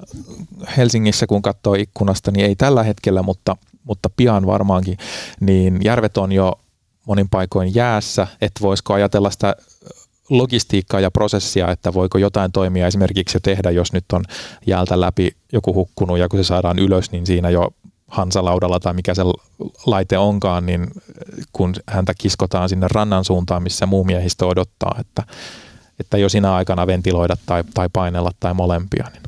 Helsingissä, kun katsoo ikkunasta, niin ei tällä hetkellä, mutta, mutta pian varmaankin, niin järvet on jo monin paikoin jäässä, että voisiko ajatella sitä logistiikkaa ja prosessia, että voiko jotain toimia esimerkiksi jo tehdä, jos nyt on jäältä läpi joku hukkunut ja kun se saadaan ylös, niin siinä jo hansalaudalla tai mikä se laite onkaan, niin kun häntä kiskotaan sinne rannan suuntaan, missä muu miehistö odottaa, että että jo sinä aikana ventiloida tai, tai painella tai molempia. Niin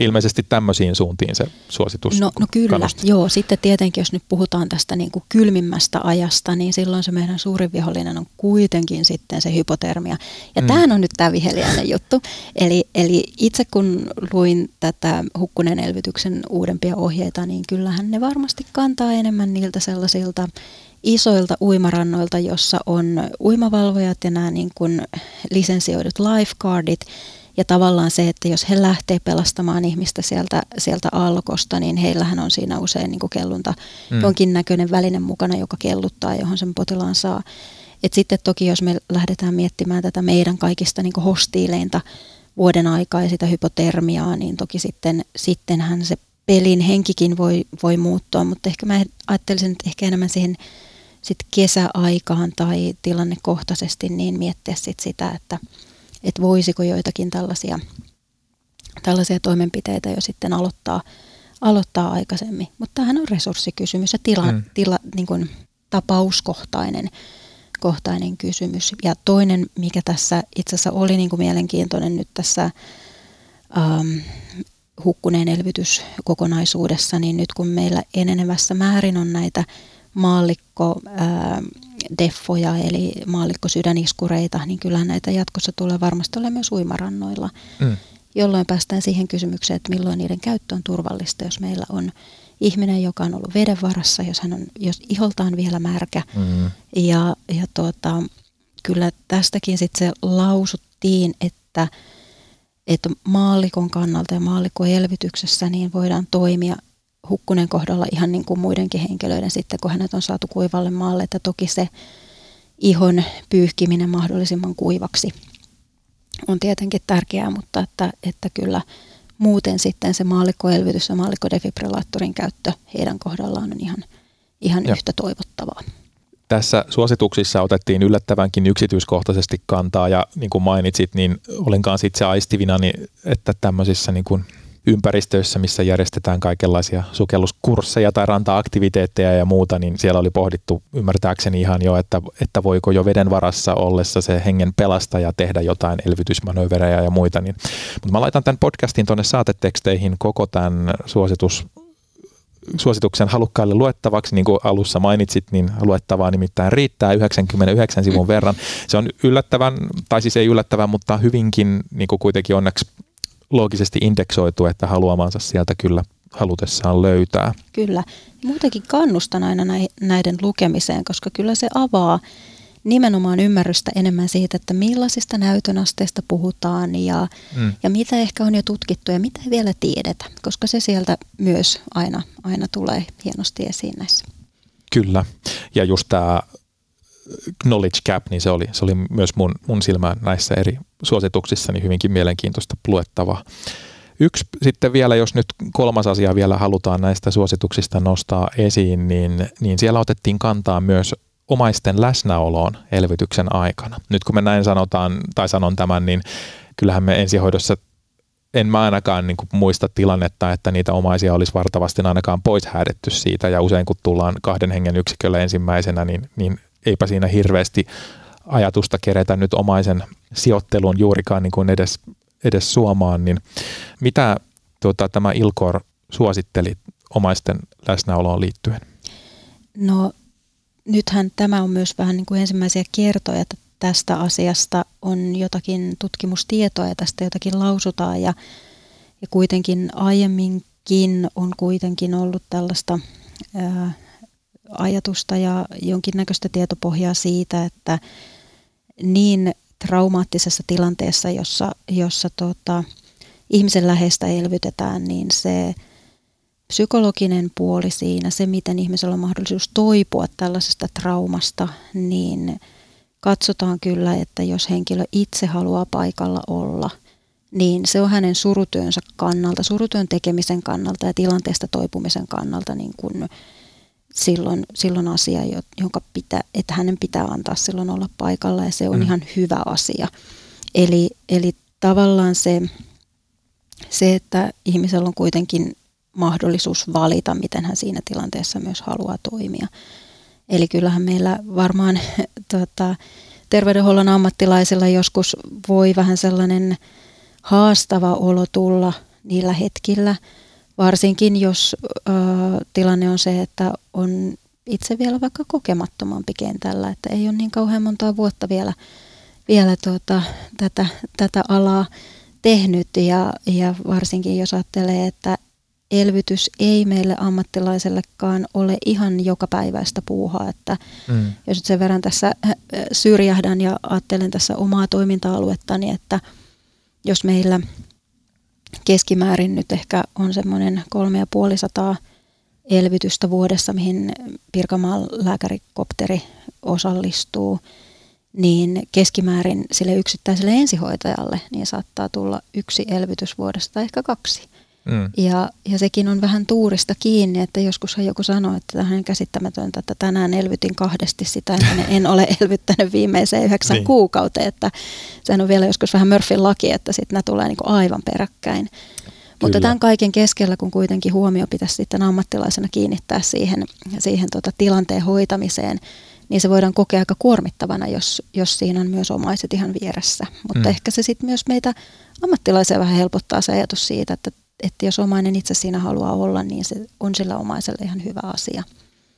ilmeisesti tämmöisiin suuntiin se suositus No, no kyllä, kannustaa. Joo. Sitten tietenkin, jos nyt puhutaan tästä niin kuin kylmimmästä ajasta, niin silloin se meidän suurin vihollinen on kuitenkin sitten se hypotermia. Ja mm. tämähän on nyt tämä viheliäinen juttu. Eli, eli itse kun luin tätä hukkuneen elvytyksen uudempia ohjeita, niin kyllähän ne varmasti kantaa enemmän niiltä sellaisilta isoilta uimarannoilta, jossa on uimavalvojat ja nämä niin kuin lisensioidut lifeguardit. Ja tavallaan se, että jos he lähtee pelastamaan ihmistä sieltä, sieltä alkosta, niin heillähän on siinä usein niin kuin kellunta mm. jonkinnäköinen väline mukana, joka kelluttaa, johon sen potilaan saa. Et sitten toki, jos me lähdetään miettimään tätä meidän kaikista niin kuin hostiileinta vuoden aikaa ja sitä hypotermiaa, niin toki sitten, sittenhän se pelin henkikin voi, voi muuttua, mutta ehkä mä ajattelisin, että ehkä enemmän siihen sit kesäaikaan tai tilannekohtaisesti niin miettiä sit sitä, että et voisiko joitakin tällaisia, tällaisia toimenpiteitä jo sitten aloittaa, aloittaa aikaisemmin. Mutta tämähän on resurssikysymys ja tila, mm. tila, niin kuin tapauskohtainen kohtainen kysymys. Ja toinen, mikä tässä itse asiassa oli niin kuin mielenkiintoinen nyt tässä ähm, hukkuneen elvytyskokonaisuudessa, niin nyt kun meillä enenevässä määrin on näitä maallikko ää, deffoja, eli maallikko sydäniskureita, niin kyllähän näitä jatkossa tulee varmasti olemaan myös uimarannoilla, mm. jolloin päästään siihen kysymykseen, että milloin niiden käyttö on turvallista, jos meillä on ihminen, joka on ollut veden varassa, jos hän on jos iholtaan vielä märkä. Mm. Ja, ja tuota, kyllä tästäkin sitten se lausuttiin, että, että maallikon kannalta ja maallikkoelvytyksessä niin voidaan toimia hukkuneen kohdalla ihan niin kuin muidenkin henkilöiden sitten, kun hänet on saatu kuivalle maalle, että toki se ihon pyyhkiminen mahdollisimman kuivaksi on tietenkin tärkeää, mutta että, että kyllä muuten sitten se maallikkoelvytys ja maallikkodefibrillaattorin käyttö heidän kohdallaan on ihan, ihan yhtä toivottavaa. Tässä suosituksissa otettiin yllättävänkin yksityiskohtaisesti kantaa ja niin kuin mainitsit, niin olen kanssa itse aistivina, niin että tämmöisissä niin kuin ympäristöissä, missä järjestetään kaikenlaisia sukelluskursseja tai ranta-aktiviteetteja ja muuta, niin siellä oli pohdittu ymmärtääkseni ihan jo, että, että voiko jo veden varassa ollessa se hengen pelastaja tehdä jotain elvytysmanöverejä ja muita. Niin. Mutta mä laitan tämän podcastin tuonne saateteksteihin koko tämän suositus, suosituksen halukkaille luettavaksi. Niin kuin alussa mainitsit, niin luettavaa nimittäin riittää yhdeksänkymmentäyhdeksän sivun verran. Se on yllättävän, tai siis ei yllättävän, mutta hyvinkin niin kuin kuitenkin onneksi loogisesti indeksoitu, että haluamansa sieltä kyllä halutessaan löytää. Kyllä. Muutenkin kannustan aina näiden lukemiseen, koska kyllä se avaa nimenomaan ymmärrystä enemmän siitä, että millaisista näytönasteista puhutaan ja, mm. ja mitä ehkä on jo tutkittu ja mitä ei vielä tiedetä, koska se sieltä myös aina, aina tulee hienosti esiin näissä. Kyllä. Ja just tämä knowledge gap, niin se oli, se oli myös mun, mun silmään näissä eri suosituksissa niin hyvinkin mielenkiintoista luettavaa. Yksi sitten vielä, jos nyt kolmas asia vielä halutaan näistä suosituksista nostaa esiin, niin, niin siellä otettiin kantaa myös omaisten läsnäoloon elvytyksen aikana. Nyt kun me näin sanotaan tai sanon tämän, niin kyllähän me ensihoidossa en mä ainakaan niin kuin muista tilannetta, että niitä omaisia olisi vartavasti ainakaan pois häädetty siitä ja usein kun tullaan kahden hengen yksikölle ensimmäisenä, niin, niin eipä siinä hirveästi ajatusta kerätä nyt omaisen sijoitteluun juurikaan niin kuin edes, edes suomaan, niin mitä tuota, tämä ILCOR suositteli omaisten läsnäoloon liittyen? No nythän tämä on myös vähän niin kuin ensimmäisiä kertoja, että tästä asiasta on jotakin tutkimustietoa ja tästä jotakin lausutaan ja, ja kuitenkin aiemminkin on kuitenkin ollut tällaista ää, ajatusta ja jonkinnäköistä tietopohjaa siitä, että niin traumaattisessa tilanteessa, jossa, jossa tota, ihmisen läheistä elvytetään, niin se psykologinen puoli siinä, se miten ihmisellä on mahdollisuus toipua tällaisesta traumasta, niin katsotaan kyllä, että jos henkilö itse haluaa paikalla olla, niin se on hänen surutyönsä kannalta, surutyön tekemisen kannalta ja tilanteesta toipumisen kannalta niin kuin Silloin, silloin asia, jonka pitää, että hänen pitää antaa silloin olla paikalla ja se on mm. ihan hyvä asia. Eli, eli tavallaan se, se, että ihmisellä on kuitenkin mahdollisuus valita, miten hän siinä tilanteessa myös haluaa toimia. Eli kyllähän meillä varmaan tuota, terveydenhuollon ammattilaisilla joskus voi vähän sellainen haastava olo tulla niillä hetkillä. Varsinkin jos ö, tilanne on se, että on itse vielä vaikka kokemattomampi kentällä, että ei ole niin kauhean montaa vuotta vielä, vielä tuota, tätä, tätä alaa tehnyt ja, ja varsinkin jos ajattelee, että elvytys ei meille ammattilaisellekaan ole ihan jokapäiväistä puuhaa, että mm. jos nyt sen verran tässä syrjähdän ja ajattelen tässä omaa toiminta-aluettani, että jos meillä keskimäärin nyt ehkä on semmoinen kolme ja puoli sataa elvytystä vuodessa, mihin Pirkanmaan lääkärikopteri osallistuu, niin keskimäärin sille yksittäiselle ensihoitajalle niin saattaa tulla yksi elvytys vuodesta tai ehkä kaksi. Mm. Ja, ja sekin on vähän tuurista kiinni, että joskushan joku sanoo, että tämä on käsittämätöntä, että tänään elvytin kahdesti sitä, että en ole elvyttänyt viimeiseen yhdeksän niin. kuukauteen. Että sehän on vielä joskus vähän Murphyn laki, että sitten nämä tulee niin kuin aivan peräkkäin. Kyllä. Mutta tämän kaiken keskellä, kun kuitenkin huomio pitäisi sitten ammattilaisena kiinnittää siihen, siihen tuota tilanteen hoitamiseen, niin se voidaan kokea aika kuormittavana, jos, jos siinä on myös omaiset ihan vieressä. Mutta mm. ehkä se sitten myös meitä ammattilaisia vähän helpottaa se ajatus siitä, että, että jos omainen itse siinä haluaa olla, niin se on sillä omaiselle ihan hyvä asia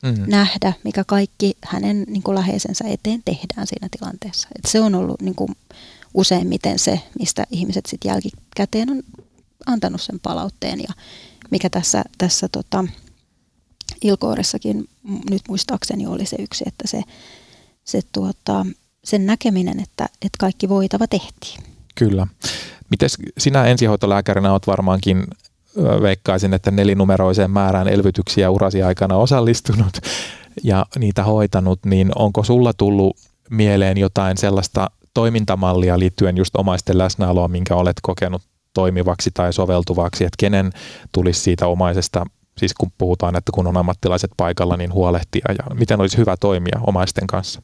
mm. nähdä, mikä kaikki hänen niin kuin läheisensä eteen tehdään siinä tilanteessa. Et se on ollut niin kuin useimmiten se, mistä ihmiset sitten jälkikäteen on antanut sen palautteen ja mikä tässä, tässä tota, ILCORissakin nyt muistaakseni oli se yksi, että se, se tuota, sen näkeminen, että, että kaikki voitava tehtiin. Kyllä. Mites sinä ensihoitolääkärinä olet varmaankin, veikkaisin, että nelinumeroiseen määrään elvytyksiä urasi aikana osallistunut ja niitä hoitanut, niin onko sulla tullut mieleen jotain sellaista toimintamallia liittyen just omaisten läsnäoloon, minkä olet kokenut toimivaksi tai soveltuvaksi, että kenen tulisi siitä omaisesta, siis kun puhutaan, että kun on ammattilaiset paikalla, niin huolehtia ja miten olisi hyvä toimia omaisten kanssa?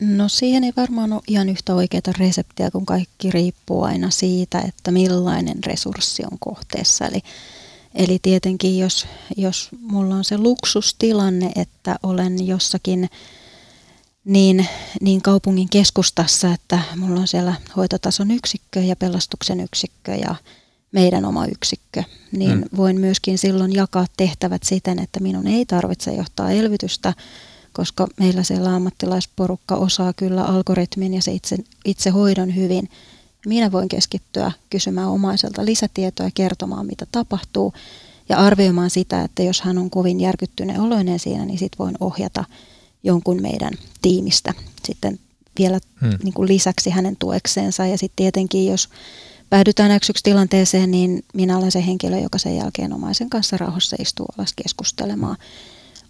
No siihen ei varmaan ole ihan yhtä oikeaa reseptiä, kun kaikki riippuu aina siitä, että millainen resurssi on kohteessa. Eli, eli tietenkin jos, jos mulla on se luksustilanne, että olen jossakin Niin, niin kaupungin keskustassa, että mulla on siellä hoitotason yksikkö ja pelastuksen yksikkö ja meidän oma yksikkö, niin mm. voin myöskin silloin jakaa tehtävät siten, että minun ei tarvitse johtaa elvytystä, koska meillä siellä ammattilaisporukka osaa kyllä algoritmin ja se itse, itse hoidon hyvin. Minä voin keskittyä kysymään omaiselta lisätietoa ja kertomaan, mitä tapahtuu ja arvioimaan sitä, että jos hän on kovin järkyttyneen oloinen siinä, niin sit voin ohjata jonkun meidän tiimistä sitten vielä hmm. niin kuin lisäksi hänen tuekseensa. Ja sitten tietenkin, jos päädytään äksyksi tilanteeseen, niin minä olen se henkilö, joka sen jälkeen omaisen kanssa rauhassa istuu alas keskustelemaan.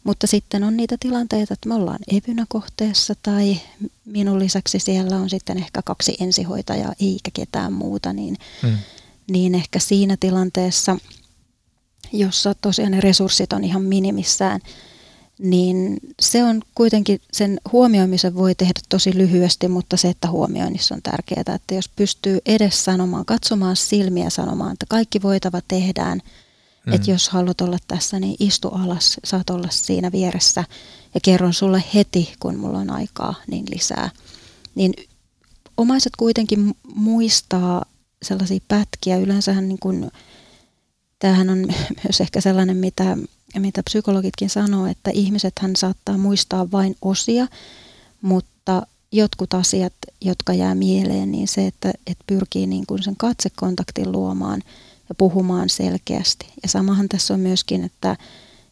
Mutta sitten on niitä tilanteita, että me ollaan epynäkohteessa tai minun lisäksi siellä on sitten ehkä kaksi ensihoitajaa eikä ketään muuta, niin, hmm. niin ehkä siinä tilanteessa, jossa tosiaan ne resurssit on ihan minimissään, niin se on kuitenkin, sen huomioimisen voi tehdä tosi lyhyesti, mutta se, että huomioinnissa on tärkeää, että jos pystyy edes sanomaan, katsomaan silmiä sanomaan, että kaikki voitava tehdään, mm. että jos haluat olla tässä, niin istu alas, saat olla siinä vieressä ja kerron sulle heti, kun mulla on aikaa, niin lisää. Niin omaiset kuitenkin muistaa sellaisia pätkiä, yleensähän niin kuin, tämähän on myös ehkä sellainen, mitä... Ja mitä psykologitkin sanoo, että ihmisethän saattaa muistaa vain osia, mutta jotkut asiat, jotka jää mieleen, niin se, että, että pyrkii niin kuin sen katsekontaktin luomaan ja puhumaan selkeästi. Ja samahan tässä on myöskin, että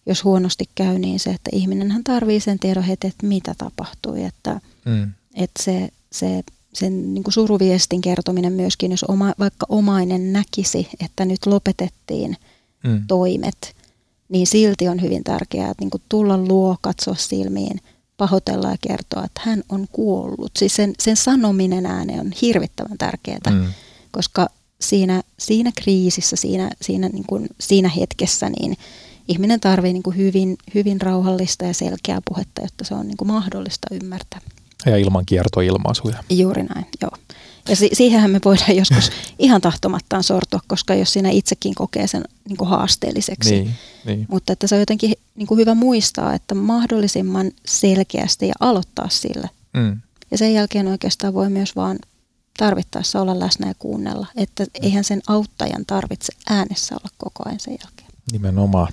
jos huonosti käy, niin se, että ihminenhän tarvitsee sen tiedon heti, että mitä tapahtui. Että, mm. että se, se, sen niin kuin suruviestin kertominen myöskin, jos oma, vaikka omainen näkisi, että nyt lopetettiin mm. toimet, niin silti on hyvin tärkeää, että niinku tulla luo, katsoa silmiin, pahoitella ja kertoa, että hän on kuollut. Siis sen, sen sanominen ääneen on hirvittävän tärkeää, mm. koska siinä, siinä kriisissä, siinä, siinä, niinku, siinä hetkessä, niin ihminen tarvitsee niinku hyvin, hyvin rauhallista ja selkeää puhetta, jotta se on niinku mahdollista ymmärtää. Ja ilman kiertoilmaisuja. Juuri näin, joo. Ja si- siihenhän me voidaan joskus ihan tahtomattaan sortua, koska jos siinä itsekin kokee sen niin kuin haasteelliseksi. Niin, niin. Mutta että se on jotenkin niin kuin hyvä muistaa, että mahdollisimman selkeästi ja aloittaa sillä. Mm. Ja sen jälkeen oikeastaan voi myös vaan tarvittaessa olla läsnä ja kuunnella. Että mm. eihän sen auttajan tarvitse äänessä olla koko ajan sen jälkeen. Nimenomaan.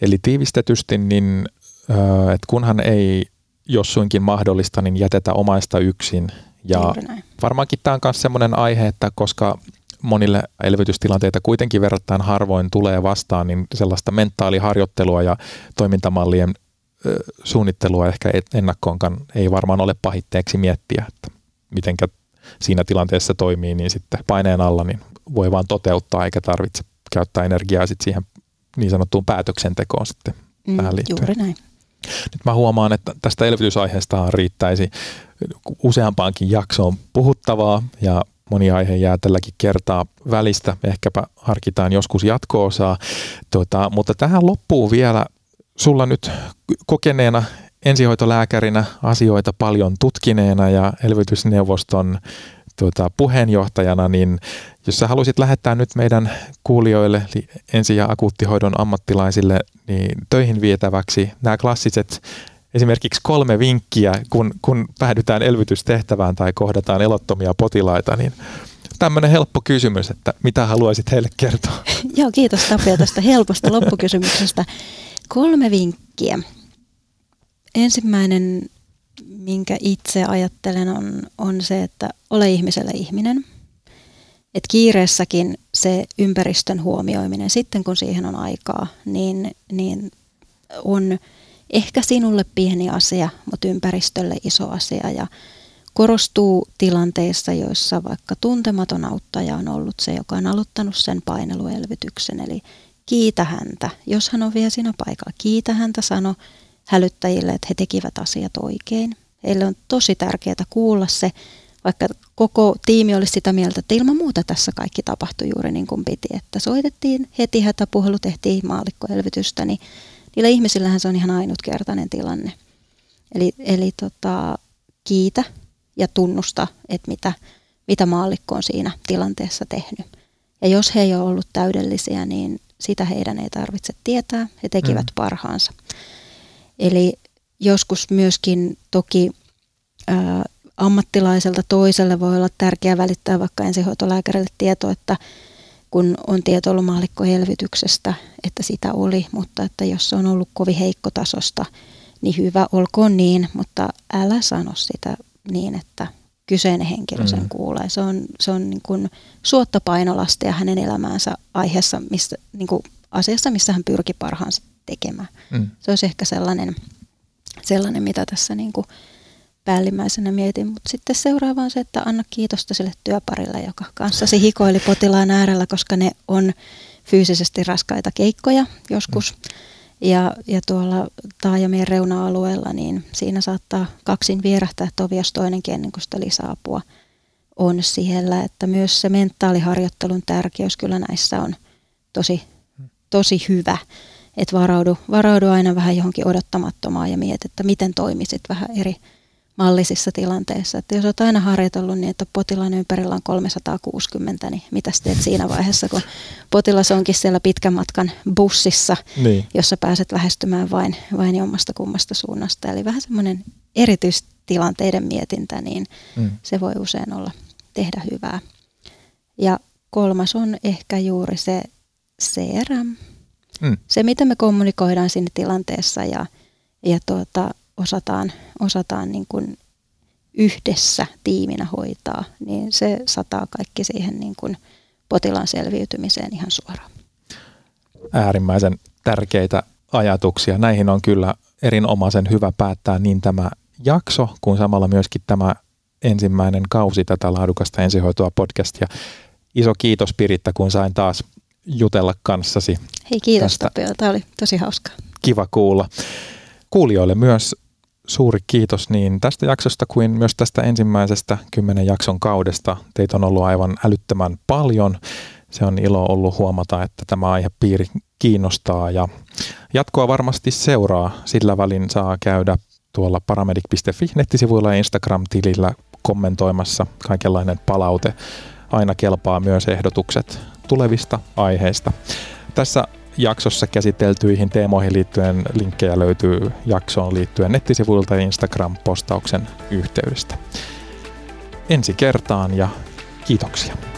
Eli tiivistetysti, niin, että kunhan ei, jos suinkin mahdollista, niin jätetä omaista yksin. Ja varmaankin tämä on myös semmoinen aihe, että koska monille elvytystilanteita kuitenkin verrattain harvoin tulee vastaan, niin sellaista mentaaliharjoittelua ja toimintamallien ö, suunnittelua ehkä ennakkoonkaan ei varmaan ole pahitteeksi miettiä, että mitenkä siinä tilanteessa toimii, niin sitten paineen alla niin voi vaan toteuttaa eikä tarvitse käyttää energiaa sitten siihen niin sanottuun päätöksentekoon sitten mm, tähän liittyen. Juuri näin. Nyt mä huomaan, että tästä elvytysaiheesta riittäisi useampaankin jaksoon puhuttavaa ja moni aihe jää tälläkin kertaa välistä. Ehkäpä harkitaan joskus jatko-osaa, tuota, mutta tähän loppuun vielä sulla nyt kokeneena ensihoitolääkärinä, asioita paljon tutkineena ja elvytysneuvoston tuota, puheenjohtajana, niin jos sä haluaisit lähettää nyt meidän kuulijoille, eli ensi- ja akuuttihoidon ammattilaisille, niin töihin vietäväksi nämä klassiset esimerkiksi kolme vinkkiä, kun, kun päädytään elvytystehtävään tai kohdataan elottomia potilaita, niin tämmöinen helppo kysymys, että mitä haluaisit heille kertoa? Joo, kiitos Tapio tästä helposta loppukysymyksestä. Kolme vinkkiä. Ensimmäinen, minkä itse ajattelen, on, on se, että ole ihmiselle ihminen. Et kiireessäkin se ympäristön huomioiminen, sitten kun siihen on aikaa, niin, niin on ehkä sinulle pieni asia, mutta ympäristölle iso asia. Ja korostuu tilanteissa, joissa vaikka tuntematon auttaja on ollut se, joka on aloittanut sen paineluelvytyksen. Eli kiitä häntä, jos hän on vielä siinä paikalla. Kiitä häntä, sano hälyttäjille, että he tekivät asiat oikein. Heille on tosi tärkeää kuulla se, vaikka koko tiimi olisi sitä mieltä, että ilman muuta tässä kaikki tapahtui juuri niin kuin piti. Että soitettiin heti hätäpuhelu, tehtiin maallikkoelvytystä, niin niillä ihmisillähän se on ihan ainutkertainen tilanne. Eli, eli tota, kiitä ja tunnusta, että mitä, mitä maallikko on siinä tilanteessa tehnyt. Ja jos he ei ole ollut täydellisiä, niin sitä heidän ei tarvitse tietää. He tekivät mm. parhaansa. Eli joskus myöskin toki ää, ammattilaiselta toiselle voi olla tärkeää välittää vaikka ensihoitolääkärille tieto, että kun on tieto ollut maallikkoelvytyksestä, että sitä oli, mutta että jos se on ollut kovin heikkotasosta, niin hyvä, olkoon niin, mutta älä sano sitä niin, että kyseinen henkilö sen kuulee. Se on, se on niin kuin suotta painolastia hänen elämäänsä aiheessa, missä, niin kuin asiassa, missä hän pyrki parhaansa tekemään. Mm. Se olisi ehkä sellainen, sellainen mitä tässä niin kuin päällimmäisenä mietin, mutta sitten seuraava on se, että anna kiitosta sille työparille, joka kanssasi hikoili potilaan äärellä, koska ne on fyysisesti raskaita keikkoja joskus. Ja, ja tuolla taajamien reuna-alueella, niin siinä saattaa kaksin vierähtää tovi, jos toinenkin ennen kuin sitä lisäapua on siellä. Että myös se mentaaliharjoittelun tärkeys kyllä näissä on tosi, tosi hyvä. Että varaudu, varaudu aina vähän johonkin odottamattomaan ja mieti, että miten toimisit vähän eri mallisissa tilanteissa. Että jos olet aina harjoitellut niin, että potilaan ympärillä on kolmesataakuusikymmentä, niin mitä teet siinä vaiheessa, kun potilas onkin siellä pitkän matkan bussissa, niin, jossa pääset lähestymään vain, vain jommasta kummasta suunnasta. Eli vähän semmoinen erityistilanteiden mietintä, niin mm. se voi usein olla tehdä hyvää. Ja kolmas on ehkä juuri se C R M. Mm. Se, miten me kommunikoidaan siinä tilanteessa ja, ja tuota... osataan, osataan niin kuin yhdessä tiiminä hoitaa, niin se sataa kaikki siihen niin kuin potilaan selviytymiseen ihan suoraan. Äärimmäisen tärkeitä ajatuksia. Näihin on kyllä erinomaisen hyvä päättää niin tämä jakso kuin samalla myöskin tämä ensimmäinen kausi tätä Laadukasta ensihoitoa podcastia. Iso kiitos Piritta, kun sain taas jutella kanssasi. Hei, kiitos Tapio. Tämä oli tosi hauskaa. Kiva kuulla. Kuulijoille myös suuri kiitos niin tästä jaksosta kuin myös tästä ensimmäisestä kymmenen jakson kaudesta. Teitä on ollut aivan älyttömän paljon. Se on ilo ollut huomata, että tämä aihepiiri kiinnostaa ja jatkoa varmasti seuraa. Sillä välin saa käydä tuolla paramedic piste fi nettisivuilla ja Instagram-tilillä kommentoimassa. Kaikenlainen palaute aina kelpaa, myös ehdotukset tulevista aiheista. Tässä jaksossa käsiteltyihin teemoihin liittyen linkkejä löytyy jaksoon liittyen nettisivuilta ja Instagram-postauksen yhteydestä. Ensi kertaan ja kiitoksia.